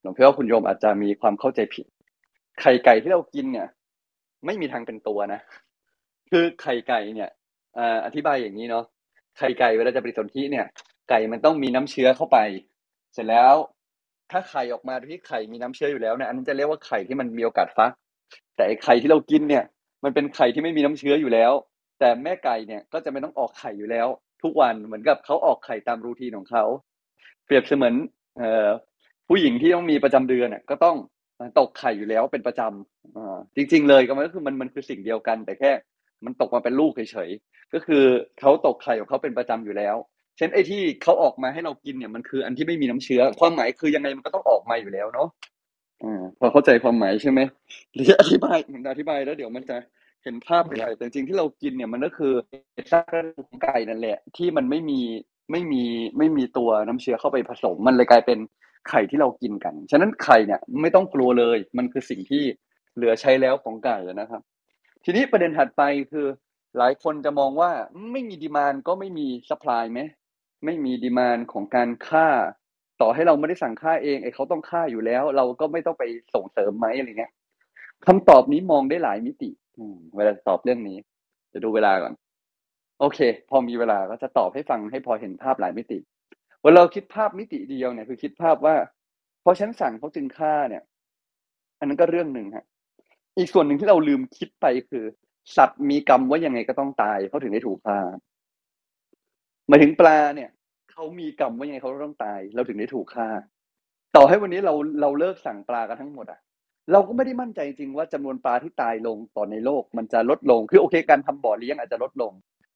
หลวงพี่ว่าคุณโยมอาจจะมีความเข้าใจผิดไข่ไก่ที่เรากินเนี่ยไม่มีทางเป็นตัวนะคือไข่ไก่เนี่ยอ่าอธิบายอย่างนี้เนาะไข่ไก่เวลาจะปฏิสนธิเนี่ยไก่มันต้องมีน้ำเชื้อเข้าไปเสร็จแล้วถ้าไข่ออกมาที่ไข่มีน้ำเชื้ออยู่แล้วเนี่ยอันนั้นจะเรียกว่าไข่ที่มันมีโอกาสฟักแต่ไข่ที่เรากินเนี่ยมันเป็นไข่ที่ไม่มีน้ำเชื้ออยู่แล้วแต่แม่ไก่เนี่ยก็จะไม่ต้องออกไข่อยู่แล้วทุกวันเหมือนกับเขาออกไข่ตามรูทีนของเขาเปรียบเสมือนเอ่อผู้หญิงที่ต้องมีประจำเดือนเนี่ยก็ต้องตกไข่อยู่แล้วเป็นประจำอ่าจริงๆเลยก็มันก็คือมันมันคือสิ่งเดียวกันแต่แค่มันตกมาเป็นลูกเฉยๆก็คือเขาตกไข่ของเขาเป็นประจำอยู่แล้วเช่นไอ้ที่เขาออกมาให้เรากินเนี่ยมันคืออันที่ไม่มีน้ำเชื้อความหมายคือยังไงมันก็ต้องออกมาอยู่แล้วเนาะอ่าพอเข้าใจความหมายใช่ไหมหรืออธิบายมันอธิบายแล้วเดี๋ยวมันจะเห็นภาพไปแต่จริงๆที่เรากินเนี่ยมันก็คือซากของไก่นั่นแหละที่มันไม่มีไม่มีไม่มีตัวน้ำเชื้อเข้าไปผสมมันเลยกลายเป็นไข่ที่เรากินกันฉะนั้นไข่เนี่ยไม่ต้องกลัวเลยมันคือสิ่งที่เหลือใช้แล้วของไก่นะครับทีนี้ประเด็นถัดไปคือหลายคนจะมองว่าไม่มีดีมานด์ก็ไม่มีซัพพลายไหมไม่มีดีมานด์ของการฆ่าต่อให้เราไม่ได้สั่งฆ่าเองไอ้เขาต้องฆ่าอยู่แล้วเราก็ไม่ต้องไปส่งเสริมไหมอะไรเงี้ยคำตอบนี้มองได้หลายมิติเวลาตอบเรื่องนี้จะดูเวลาก่อนโอเคพอมีเวลาก็จะตอบให้ฟังให้พอเห็นภาพหลายมิติเวลาเราคิดภาพมิติเดียวเนี่ยคือคิดภาพว่าเพราะฉันสั่งเขาจึงฆ่าเนี่ยอันนั้นก็เรื่องนึงฮะอีกส่วนหนึ่งที่เราลืมคิดไปคือ สัตว์มีกรรมว่ายังไงก็ต้องตายเขาถึงได้ถูกฆ่าหมายถึงปลาเนี่ยเขามีกรรมว่ายังไงเขาต้องตายเราถึงได้ถูกฆ่าต่อให้วันนี้เราเราเลิกสั่งปลากันทั้งหมดอ่ะเราก็ไม่ได้มั่นใจจริงว่าจำนวนปลาที่ตายลงต่อในโลกมันจะลดลงคือโอเคการทำบ่อเลี้ยงอาจจะลดลง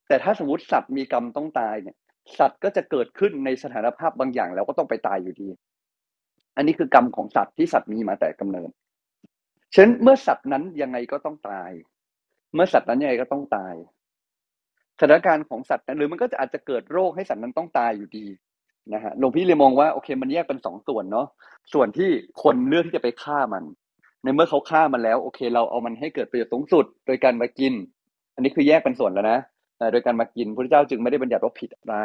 แต่ถ้าสมมติสัตว์มีกรรมต้องตายเนี่ยสัตว์ก็จะเกิดขึ้นในสถานภาพบางอย่างแล้วก็ต้องไปตายอยู่ดีอันนี้คือกรรมของสัตว์ที่สัตว์มีมาแต่กำเนิดฉะนั้นเมื่อสัตว์นั้นยังไงก็ต้องตายเมื่อสัตว์นั้นยังไงก็ต้องตายสถานการณ์ของสัตว์นั้นหรือมันก็จะอาจจะเกิดโรคให้สัตว์นั้นต้องตายอยู่ดีนะฮะหลวงพี่เลยมองว่าโอเคมันแยกเป็นสองส่วนเนาะส่วนที่คนเลือกที่จะไปฆ่ามันในเมื่อเขาฆ่ามันแล้วโอเคเราเอามันให้เกิดประโยชน์สูงสุดโดยการมากินอันนี้คือแยกเป็นส่วนแล้วนะโดยการมากินพระเจ้าจึงไม่ได้บัญญัติว่าผิดอะไร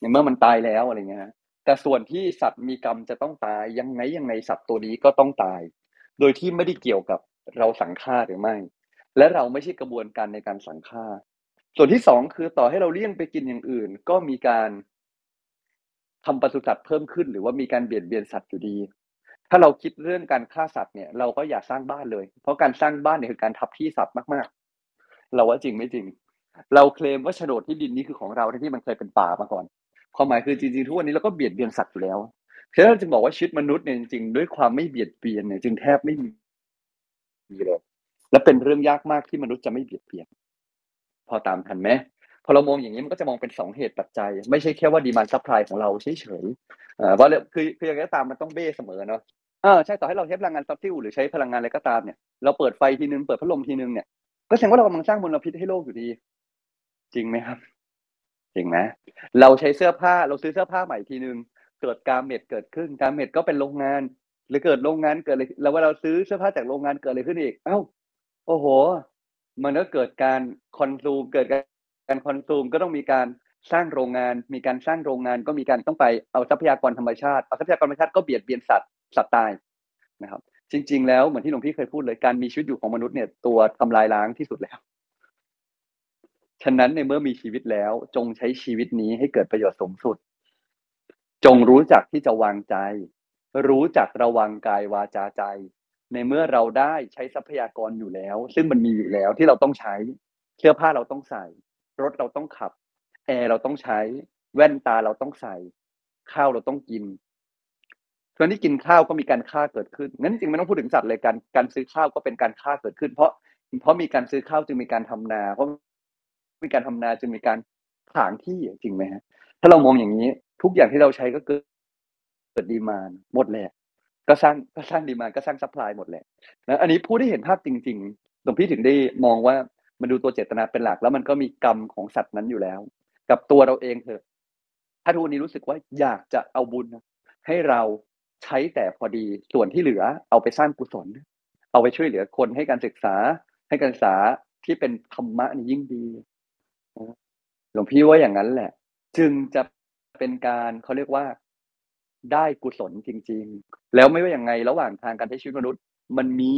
ในเมื่อมันตายแล้วอะไรเงี้ยนะแต่ส่วนที่สัตว์มีกรรมจะต้องตายยังไงยังไงสัตว์ตัวนี้ก็ต้องตายโดยที่ไม่ได้เกี่ยวกับเราสั่งฆ่าหรือไม่และเราไม่ใช่กระบวนการในการสั่งฆ่าส่วนที่สองคือต่อให้เราเลี่ยงไปกินอย่างอื่นก็มีการทำปศุสัตว์เพิ่มขึ้นหรือว่ามีการเบียดเบียนสัตว์อยู่ดีถ้าเราคิดเรื่องการฆ่าสัตว์เนี่ยเราก็อย่าสร้างบ้านเลยเพราะการสร้างบ้านเนี่ยคือการทับที่สัตว์มากๆเราว่าจริงไม่จริงเราเคลมว่าโฉนดที่ดินนี้คือของเราทั้งที่มันเคยเป็นป่ามาก่อนความหมายคือจริงๆทุกวันนี้เราก็เบียดเบียนสัตว์อยู่แล้วฉะนั้นจึงบอกว่าชีวิตมนุษย์เนี่ยจริงๆด้วยความไม่เบียดเบียนเนี่ยจึงแทบไม่มีเลยและเป็นเรื่องยากมากที่มนุษย์จะไม่เบียดเบียนพอตามทันไหมพอเรามองอย่างนี้มันก็จะมองเป็นสองเหตุปัจจัยไม่ใช่แค่ว่าดีมานด์ซัพพลายของเราเฉยๆเอ่อว่าคือคืออย่างไรก็ตามมันต้องเบ้เสมอเนาะเออใช่ต่อให้เราใช้พลังงานฟอสซิลหรือใช้พลังงานอะไรก็ตามเนี่ยเราเปิดไฟทีนึงเปิดพัดลมทีนึงเนี่ยก็แสดงว่าเรากำลังสร้างมลพิษให้โลกอยู่ดีจริงไหมครับจริงนะเราใช้เสื้อผ้าเราซื้อเสื้อผ้าใหม่ทีนึงเกิดการเม็ดเกิดขึ้นการเม็ดก็เป็นโรงงานหรือเกิดโรงงานเกิดอะไรแล้วว่าเราซื้อเสื้อผ้าจากโรงงานเกิดอะไรขึ้นอีกเอ้าโอ้โหมันก็เกิดการคอนซูมเกิดการคอนซูมก็ต้องมีการสร้างโรงงานมีการสร้างโรงงานก็มีการต้องไปเอาทรัพยากรธรรมชาติเอาทรัพยากรธรรมชาติก็เบียดเบียนสัตว์สัตว์ตายนะครับจริงๆแล้วเหมือนที่หลวงพี่เคยพูดเลยการมีชีวิตอยู่ของมนุษย์เนี่ยตัวทำลายล้างที่สุดแล้วฉะนั้นในเมื่อมีชีวิตแล้วจงใช้ชีวิตนี้ให้เกิดประโยชน์สูงสุดจงรู้จักที่จะวางใจรู้จักระวังกายวาจาใจในเมื่อเราได้ใช้ทรัพยากรอยู่แล้วซึ่งมันมีอยู่แล้วที่เราต้องใช้เสื้อผ้าเราต้องใส่รถเราต้องขับแอร์เราต้องใช้แว่นตาเราต้องใส่ข้าวเราต้องกินตอนนี้กินข้าวก็มีการฆ่าเกิดขึ้นงั้นจริงไม่ต้องพูดถึงสัตว์เลยการการซื้อข้าวก็เป็นการฆ่าเกิดขึ้นเพราะเพราะมีการซื้อข้าวจึงมีการทำนาเพราะมีการทำนาจึงมีการถางที่จริงไหมฮะถ้าเรามองอย่างนี้ทุกอย่างที่เราใช้ก็เกิดเกิดดีมานด์หมดแหละก็สร้างก็สร้างดีมานด์ก็สร้างซัพพลายหมดแหละนะอันนี้ผู้ที่เห็นภาพจริงๆหลวงพี่ถึงได้มองว่ามันดูตัวเจตนาเป็นหลักแล้วมันก็มีกรรมของสัตว์นั้นอยู่แล้วกับตัวเราเองเถอะถ้าทุกวันนี้รู้สึกว่าอยากจะเอาบุญให้เราใช้แต่พอดีส่วนที่เหลือเอาไปสร้างกุศลเอาไปช่วยเหลือคนให้การศึกษาให้การศึกษาที่เป็นธรรมะนี่ยิ่งดีหลวงพี่ว่าอย่างนั้นแหละจึงจะเป็นการเขาเรียกว่าได้กุศลจริงๆแล้วไม่ว่าอย่างไรระหว่างทางการใช้ชีวิตมนุษย์มันมี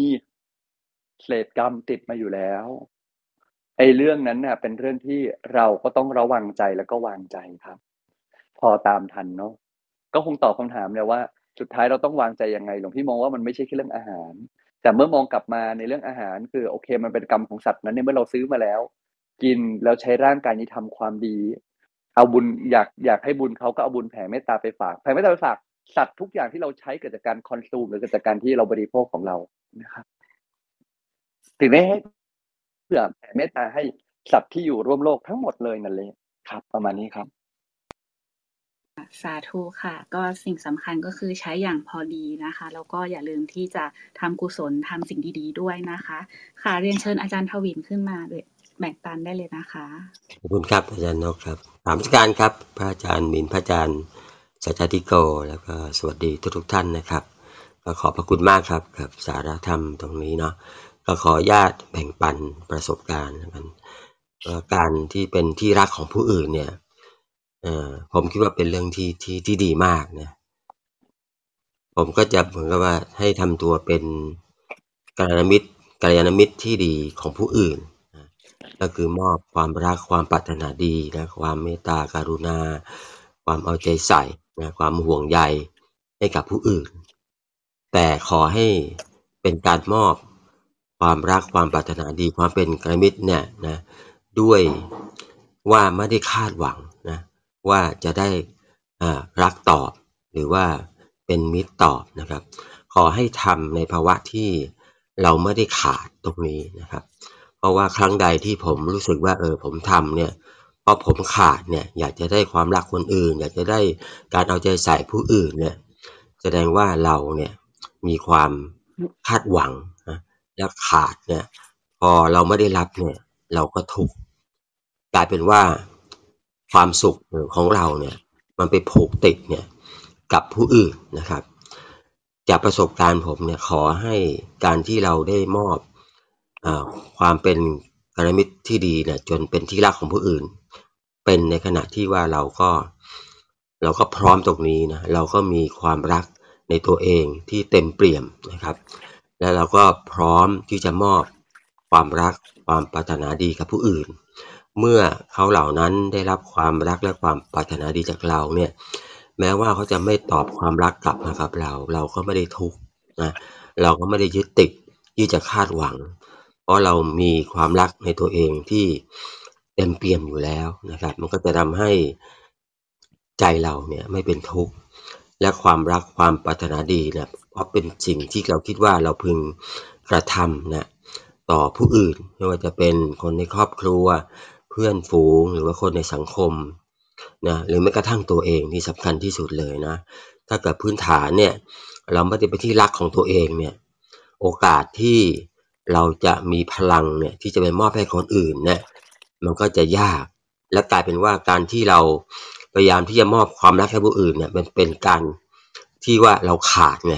เศษกรรมติดมาอยู่แล้วไอ้เรื่องนั้นน่ะเป็นเรื่องที่เราก็ต้องระวังใจแล้วก็วางใจครับพอตามทันเนาะก็คงตอบคำถามเลยว่าสุดท้ายเราต้องวางใจยังไงหลวงพี่มองว่ามันไม่ใช่แค่เรื่องอาหารแต่เมื่อมองกลับมาในเรื่องอาหารคือโอเคมันเป็นกรรมของสัตว์นั้นเนี่ยเมื่อเราซื้อมาแล้วกินแล้วใช้ร่างกายนี้ทำความดีเอาบุญอยากอยากให้บุญเขาก็เอาบุญแผ่เมตตาไปฝากแผ่เมตตาไปฝากสัตว์ทุกอย่างที่เราใช้เกิดจากการคอนซูมหรือเกิดจากการที่เราบริโภคของเรานะครับถึงได้ให้เพื่อแผ่เมตตาให้สัตว์ที่อยู่ร่วมโลกทั้งหมดเลยนั่นเลยครับประมาณนี้ครับสาธุค่ะก็สิ่งสำคัญก็คือใช้อย่างพอดีนะคะแล้วก็อย่าลืมที่จะทำกุศลทำสิ่งดีๆด้วยนะคะค่ะเรียนเชิญอาจารย์ทวินขึ้นมาด้วยแบ่งปันได้เลยนะคะขอบคุณครับอาจารย์นกครับถามการครับพระอาจารย์มินพระอาจารย์สัจจติโกแล้วก็สวัสดีทุกๆท่านนะครับก็ขอบพระคุณมากครับกับสาระธรรมตรงนี้เนาะก็ขออนุญาตแบ่งปันประสบการณ์กันการที่เป็นที่รักของผู้อื่นเนี่ยเอ่อผมคิดว่าเป็นเรื่องที่ที่ที่ดีมากนะผมก็จะเหมือนกับว่าให้ทำตัวเป็นกัลยาณมิตรกัลยาณมิตรที่ดีของผู้อื่นก็คือมอบความรักความปรารถนาดีนะความเมตตาการุณาความเอาใจใส่นะความห่วงใยให้กับผู้อื่นแต่ขอให้เป็นการมอบค ความรักความปรารถนาดีความเป็นกัลยาณมิตรเนี่ยนะด้วยว่าไม่ได้คาดหวังนะว่าจะได้รักตอบหรือว่าเป็นมิตรตอบนะครับขอให้ทำในภาวะที่เราไม่ได้ขาดตรงนี้นะครับเพราะว่าครั้งใดที่ผมรู้สึกว่าเออผมทำเนี่ยพอผมขาดเนี่ยอยากจะได้ความรักคนอื่นอยากจะได้การเอาใจใส่ผู้อื่นเนี่ยแสดงว่าเราเนี่ยมีความคาดหวังนะและขาดเนี่ยพอเราไม่ได้รับเนี่ยเราก็ทุกข์กลายเป็นว่าความสุขของเราเนี่ยมันไปผูกติดเนี่ยกับผู้อื่นนะครับจากประสบการณ์ผมเนี่ยขอให้การที่เราได้มอบเอ่อความเป็นกัลยาณมิตรที่ดีเนี่ยจนเป็นที่รักของผู้อื่นเป็นในขณะที่ว่าเราก็เราก็พร้อมตรงนี้นะเราก็มีความรักในตัวเองที่เต็มเปี่ยมนะครับและเราก็พร้อมที่จะมอบความรักความปรารถนาดีกับผู้อื่นเมื่อเขาเหล่านั้นได้รับความรักและความปรารถนาดีจากเราเนี่ยแม้ว่าเขาจะไม่ตอบความรักกลับมากับเราเราก็ไม่ได้ทุกข์นะเราก็ไม่ได้ยึดติดที่จะคาดหวังเพราะเรามีความรักในตัวเองที่เต็มเปี่ยมอยู่แล้วนะครับมันก็จะทำให้ใจเราเนี่ยไม่เป็นทุกข์และความรักความปรารถนาดีเนี่ยเพราะเป็นสิ่งที่เราคิดว่าเราพึงกระทำนะต่อผู้อื่นไม่ว่าจะเป็นคนในครอบครัวเพื่อนฝูงหรือว่าคนในสังคมนะหรือแม้กระทั่งตัวเองนี่สำคัญที่สุดเลยนะถ้าเกิดพื้นฐานเนี่ยเราไม่ได้เป็นที่รักของตัวเองเนี่ยโอกาสที่เราจะมีพลังเนี่ยที่จะไปมอบให้คนอื่นเนี่ยมันก็จะยากและกลายเป็นว่าการที่เราพยายามที่จะมอบความรักให้ผู้อื่นเนี่ยมันเป็นการที่ว่าเราขาดไง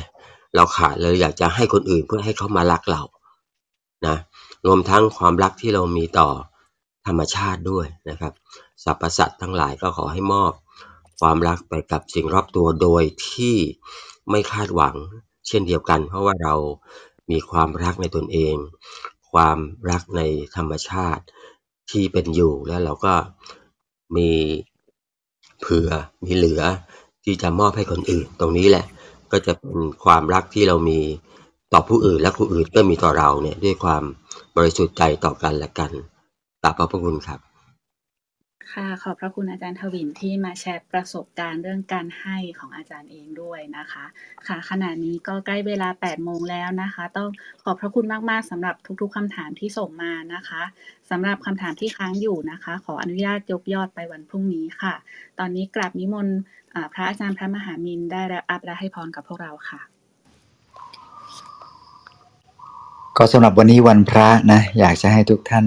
เราขาดเลยอยากจะให้คนอื่นเพื่อให้เขามารักเรานะรวมทั้งความรักที่เรามีต่อธรรมชาติด้วยนะครับสรรพสัตว์ทั้งหลายก็ขอให้มอบความรักไปกับสิ่งรอบตัวโดยที่ไม่คาดหวังเช่นเดียวกันเพราะว่าเรามีความรักในตนเองความรักในธรรมชาติที่เป็นอยู่แล้วเราก็มีเผื่อมีเหลือที่จะมอบให้คนอื่นตรงนี้แหละก็จะเป็นความรักที่เรามีต่อผู้อื่นและผู้อื่นก็มีต่อเราเนี่ยด้วยความบริสุทธิ์ใจต่อกันและกันขอบพระคุณครับค่ะขอบพระคุณอาจารย์ทวินที่มาแชร์ประสบการณ์เรื่องการให้ของอาจารย์เองด้วยนะคะค่ะขณะนี้ก็ใกล้เวลา แปดโมง นแล้วนะคะต้องขอบพระคุณมากๆสำหรับทุกๆคำถามที่ส่งมานะคะสำหรับคำถามที่ค้างอยู่นะคะขออนุญาตยกยอดไปวันพรุ่งนี้ค่ะตอนนี้กราบนิมนต์พระอาจารย์พระมหามินได้รับอัปและให้พรกับพวกเราค่ะก็สำหรับวันนี้วันพระนะอยากจะให้ทุกท่าน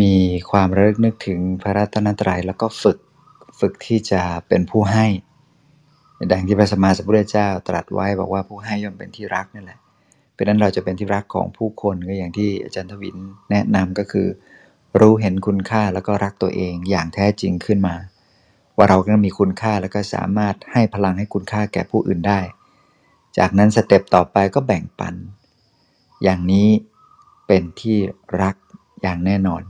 มีความระลึกนึกถึงพระรัตนตรัยแล้วก็ฝึกฝึกที่จะเป็นผู้ให้ดังที่พระสัมมาสัมพุทธเจ้าตรัสไว้บอกว่าผู้ให้ย่อมเป็นที่รักนั่นแหละเพราะนั้นเราจะเป็นที่รักของผู้คนก็อย่างที่อาจารย์ทวินแนะนำก็คือรู้เห็นคุณค่าแล้วก็รักตัวเองอย่างแท้จริงขึ้นมาว่าเราก็มีคุณค่าแล้วก็สามารถให้พลังให้คุณค่าแก่ผู้อื่นได้จากนั้นสเต็ปต่อไปก็แบ่งปันอย่างนี้เป็นที่รักอย่างแน่นอน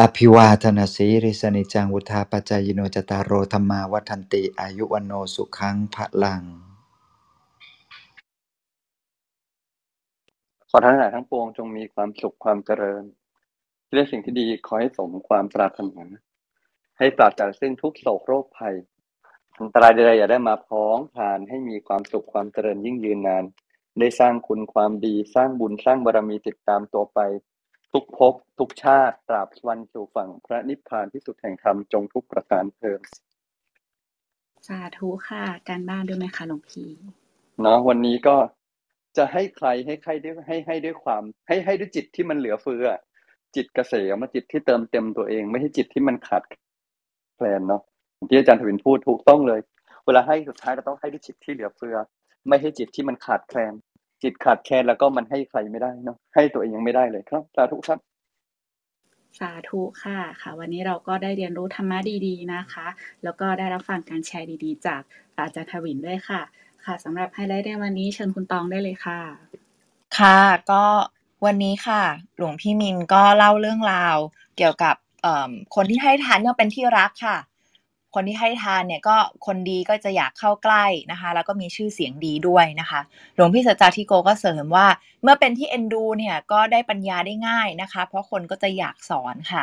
อภิวาทนาสีริสนิจังวุธาปัจจายิโนจตารโรธัมมาวัฏันติอายุวโนสุขังพลังขอท่านทั้งหลายทั้งปวงจงมีความสุขความเจริญที่ได้สิ่งที่ดีขอให้สมความปรารถนาให้ปราศจากซึ่งทุกโศกโรคภัยอันตรายใดๆอย่าได้มาพ้องผ่านให้มีความสุขความเจริญยิ่งยืนนานได้สร้างคุณความดีสร้างบุญสร้างบารมีติดตามตัวไปทุกภพทุกชาติตราบวันสู่ฝั่งพระนิพพานที่สุดแห่งธรรมจงทุกประการเทอญสาธุค่ะการบ้านด้วยไหมคะหลวงพี่เนาะวันนี้ก็จะให้ใครให้ใครได้ให้ให้ด้วยความให้ให้ด้วยจิตที่มันเหลือเฟือจิตเกษมจิตที่เติมเต็มตัวเองไม่ใช่จิตที่มันขาดแคลนเนาะที่อาจารย์ทวินพูดถูกต้องเลยเวลาให้สุดท้ายเราต้องให้ด้วยจิตที่เหลือเฟือไม่ให้จิตที่มันขาดแคลนจิตขาดแคลนแล้วก็มันให้ใครไม่ได้เนาะให้ตัวเองยังไม่ได้เลยครับสาธุครับสาธุค่ะค่ะวันนี้เราก็ได้เรียนรู้ธรรมะดีๆนะคะแล้วก็ได้รับฟังการแชร์ดีๆจากอาจารย์ทวินด้วยค่ะค่ะสำหรับไฮไลท์ในวันนี้เชิญคุณตองได้เลยค่ะค่ะก็วันนี้ค่ะหลวงพี่มินก็เล่าเรื่องราวเกี่ยวกับคนที่ให้ทานย่อมเป็นที่รักค่ะ คนที่ให้ทานเนี่ยก็คนดีก็จะอยากเข้าใกล้นะคะแล้วก็มีชื่อเสียงดีด้วยนะคะหลวงพี่สัจจาธิโกก็เสริมว่าเมื่อเป็นที่เอ็นดูเนี่ยก็ได้ปัญญาได้ง่ายนะคะเพราะคนก็จะอยากสอนค่ะ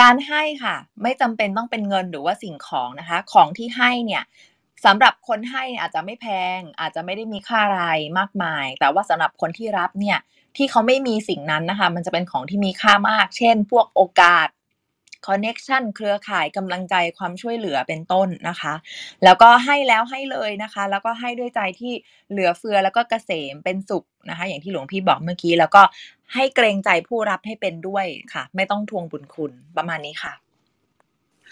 การให้ค่ะไม่จำเป็นต้องเป็นเงินหรือว่าสิ่งของนะคะของที่ให้เนี่ยสำหรับคนให้อาจจะไม่แพงอาจจะไม่ได้มีค่าอะไรมากมายแต่ว่าสำหรับคนที่รับเนี่ยที่เขาไม่มีสิ่งนั้นนะคะมันจะเป็นของที่มีค่ามากเช่นพวกโอกาสคอนเนคชั่นเครือข่ายกำลังใจความช่วยเหลือเป็นต้นนะคะแล้วก็ให้แล้วให้เลยนะคะแล้วก็ให้ด้วยใจที่เหลือเฟือแล้วก็เกษมเป็นสุขนะคะอย่างที่หลวงพี่บอกเมื่อกี้แล้วก็ให้เกรงใจผู้รับให้เป็นด้วยค่ะไม่ต้องทวงบุญคุณประมาณนี้ค่ะ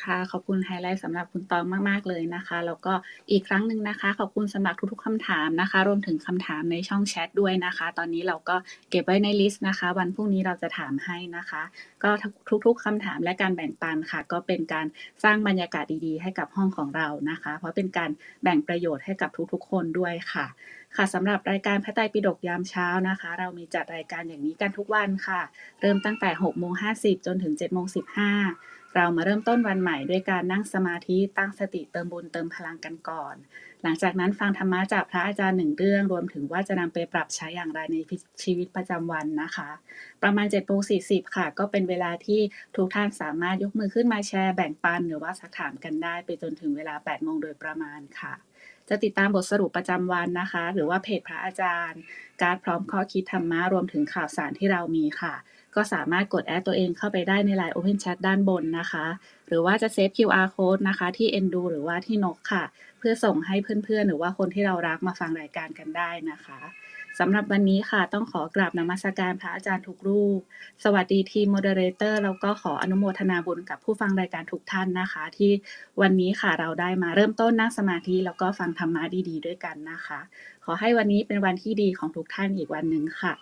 ค่ะขอบคุณไฮไลท์สำหรับคุณตองมากๆเลยนะคะแล้วก็อีกครั้งหนึ่งนะคะขอบคุณสำหรับทุกๆคำถามนะคะรวมถึงคำถามในช่องแชทด้วยนะคะตอนนี้เราก็เก็บไว้ในลิสต์นะคะวันพรุ่งนี้เราจะถามให้นะคะก็ทุกๆคำถามและการแบ่งปันค่ะก็เป็นการสร้างบรรยากาศดีๆให้กับห้องของเรานะคะเพราะเป็นการแบ่งประโยชน์ให้กับทุกๆคนด้วยค่ะค่ะสำหรับรายการพระไตรปิฎกยามเช้านะคะเรามีจัดรายการอย่างนี้กันทุกวันค่ะเริ่มตั้งแต่ หกโมงห้าสิบ จนถึง เจ็ดโมงสิบห้าเรามาเริ่มต้นวันใหม่ด้วยการนั่งสมาธิตั้งสติเติมบุญเติมพลังกันก่อนหลังจากนั้นฟังธรรมะจากพระอาจารย์หนึ่งเรื่องรวมถึงว่าจะนำไปปรับใช้อย่างไรในชีวิตประจำวันนะคะประมาณ เจ็ดโมงสี่สิบ ค่ะก็เป็นเวลาที่ทุกท่านสามารถยกมือขึ้นมาแชร์แบ่งปันหรือว่าสักถามกันได้ไปจนถึงเวลา แปดโมงโดยประมาณค่ะจะติดตามบทสรุปประจำวันนะคะหรือว่าเพจพระอาจารย์การ์ดพร้อมข้อคิดธรรมะรวมถึงข่าวสารที่เรามีค่ะก็สามารถกดแอดตัวเองเข้าไปได้ใน ไลน์ Open Chat ด้านบนนะคะหรือว่าจะเซฟ คิว อาร์ Code นะคะที่ Endo หรือว่าที่นกค่ะเพื่อส่งให้เพื่อนๆหรือว่าคนที่เรารักมาฟังรายการกันได้นะคะสำหรับวันนี้ค่ะต้องขอกราบนมัสการพระอาจารย์ทุกรูปสวัสดีทีมโมเดอเรเตอร์แล้วก็ขออนุโมทนาบุญกับผู้ฟังรายการทุกท่านนะคะที่วันนี้ค่ะเราได้มาเริ่มต้นนั่งสมาธิแล้วก็ฟังธรรมะดีๆด้วยกันนะคะขอให้วันนี้เป็นวันที่ดีของทุกท่านอีกวันนึงค่ะ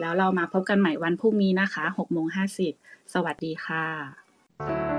แล้วเรามาพบกันใหม่วันพรุ่งนี้นะคะ หกโมงห้าสิบ สวัสดีค่ะ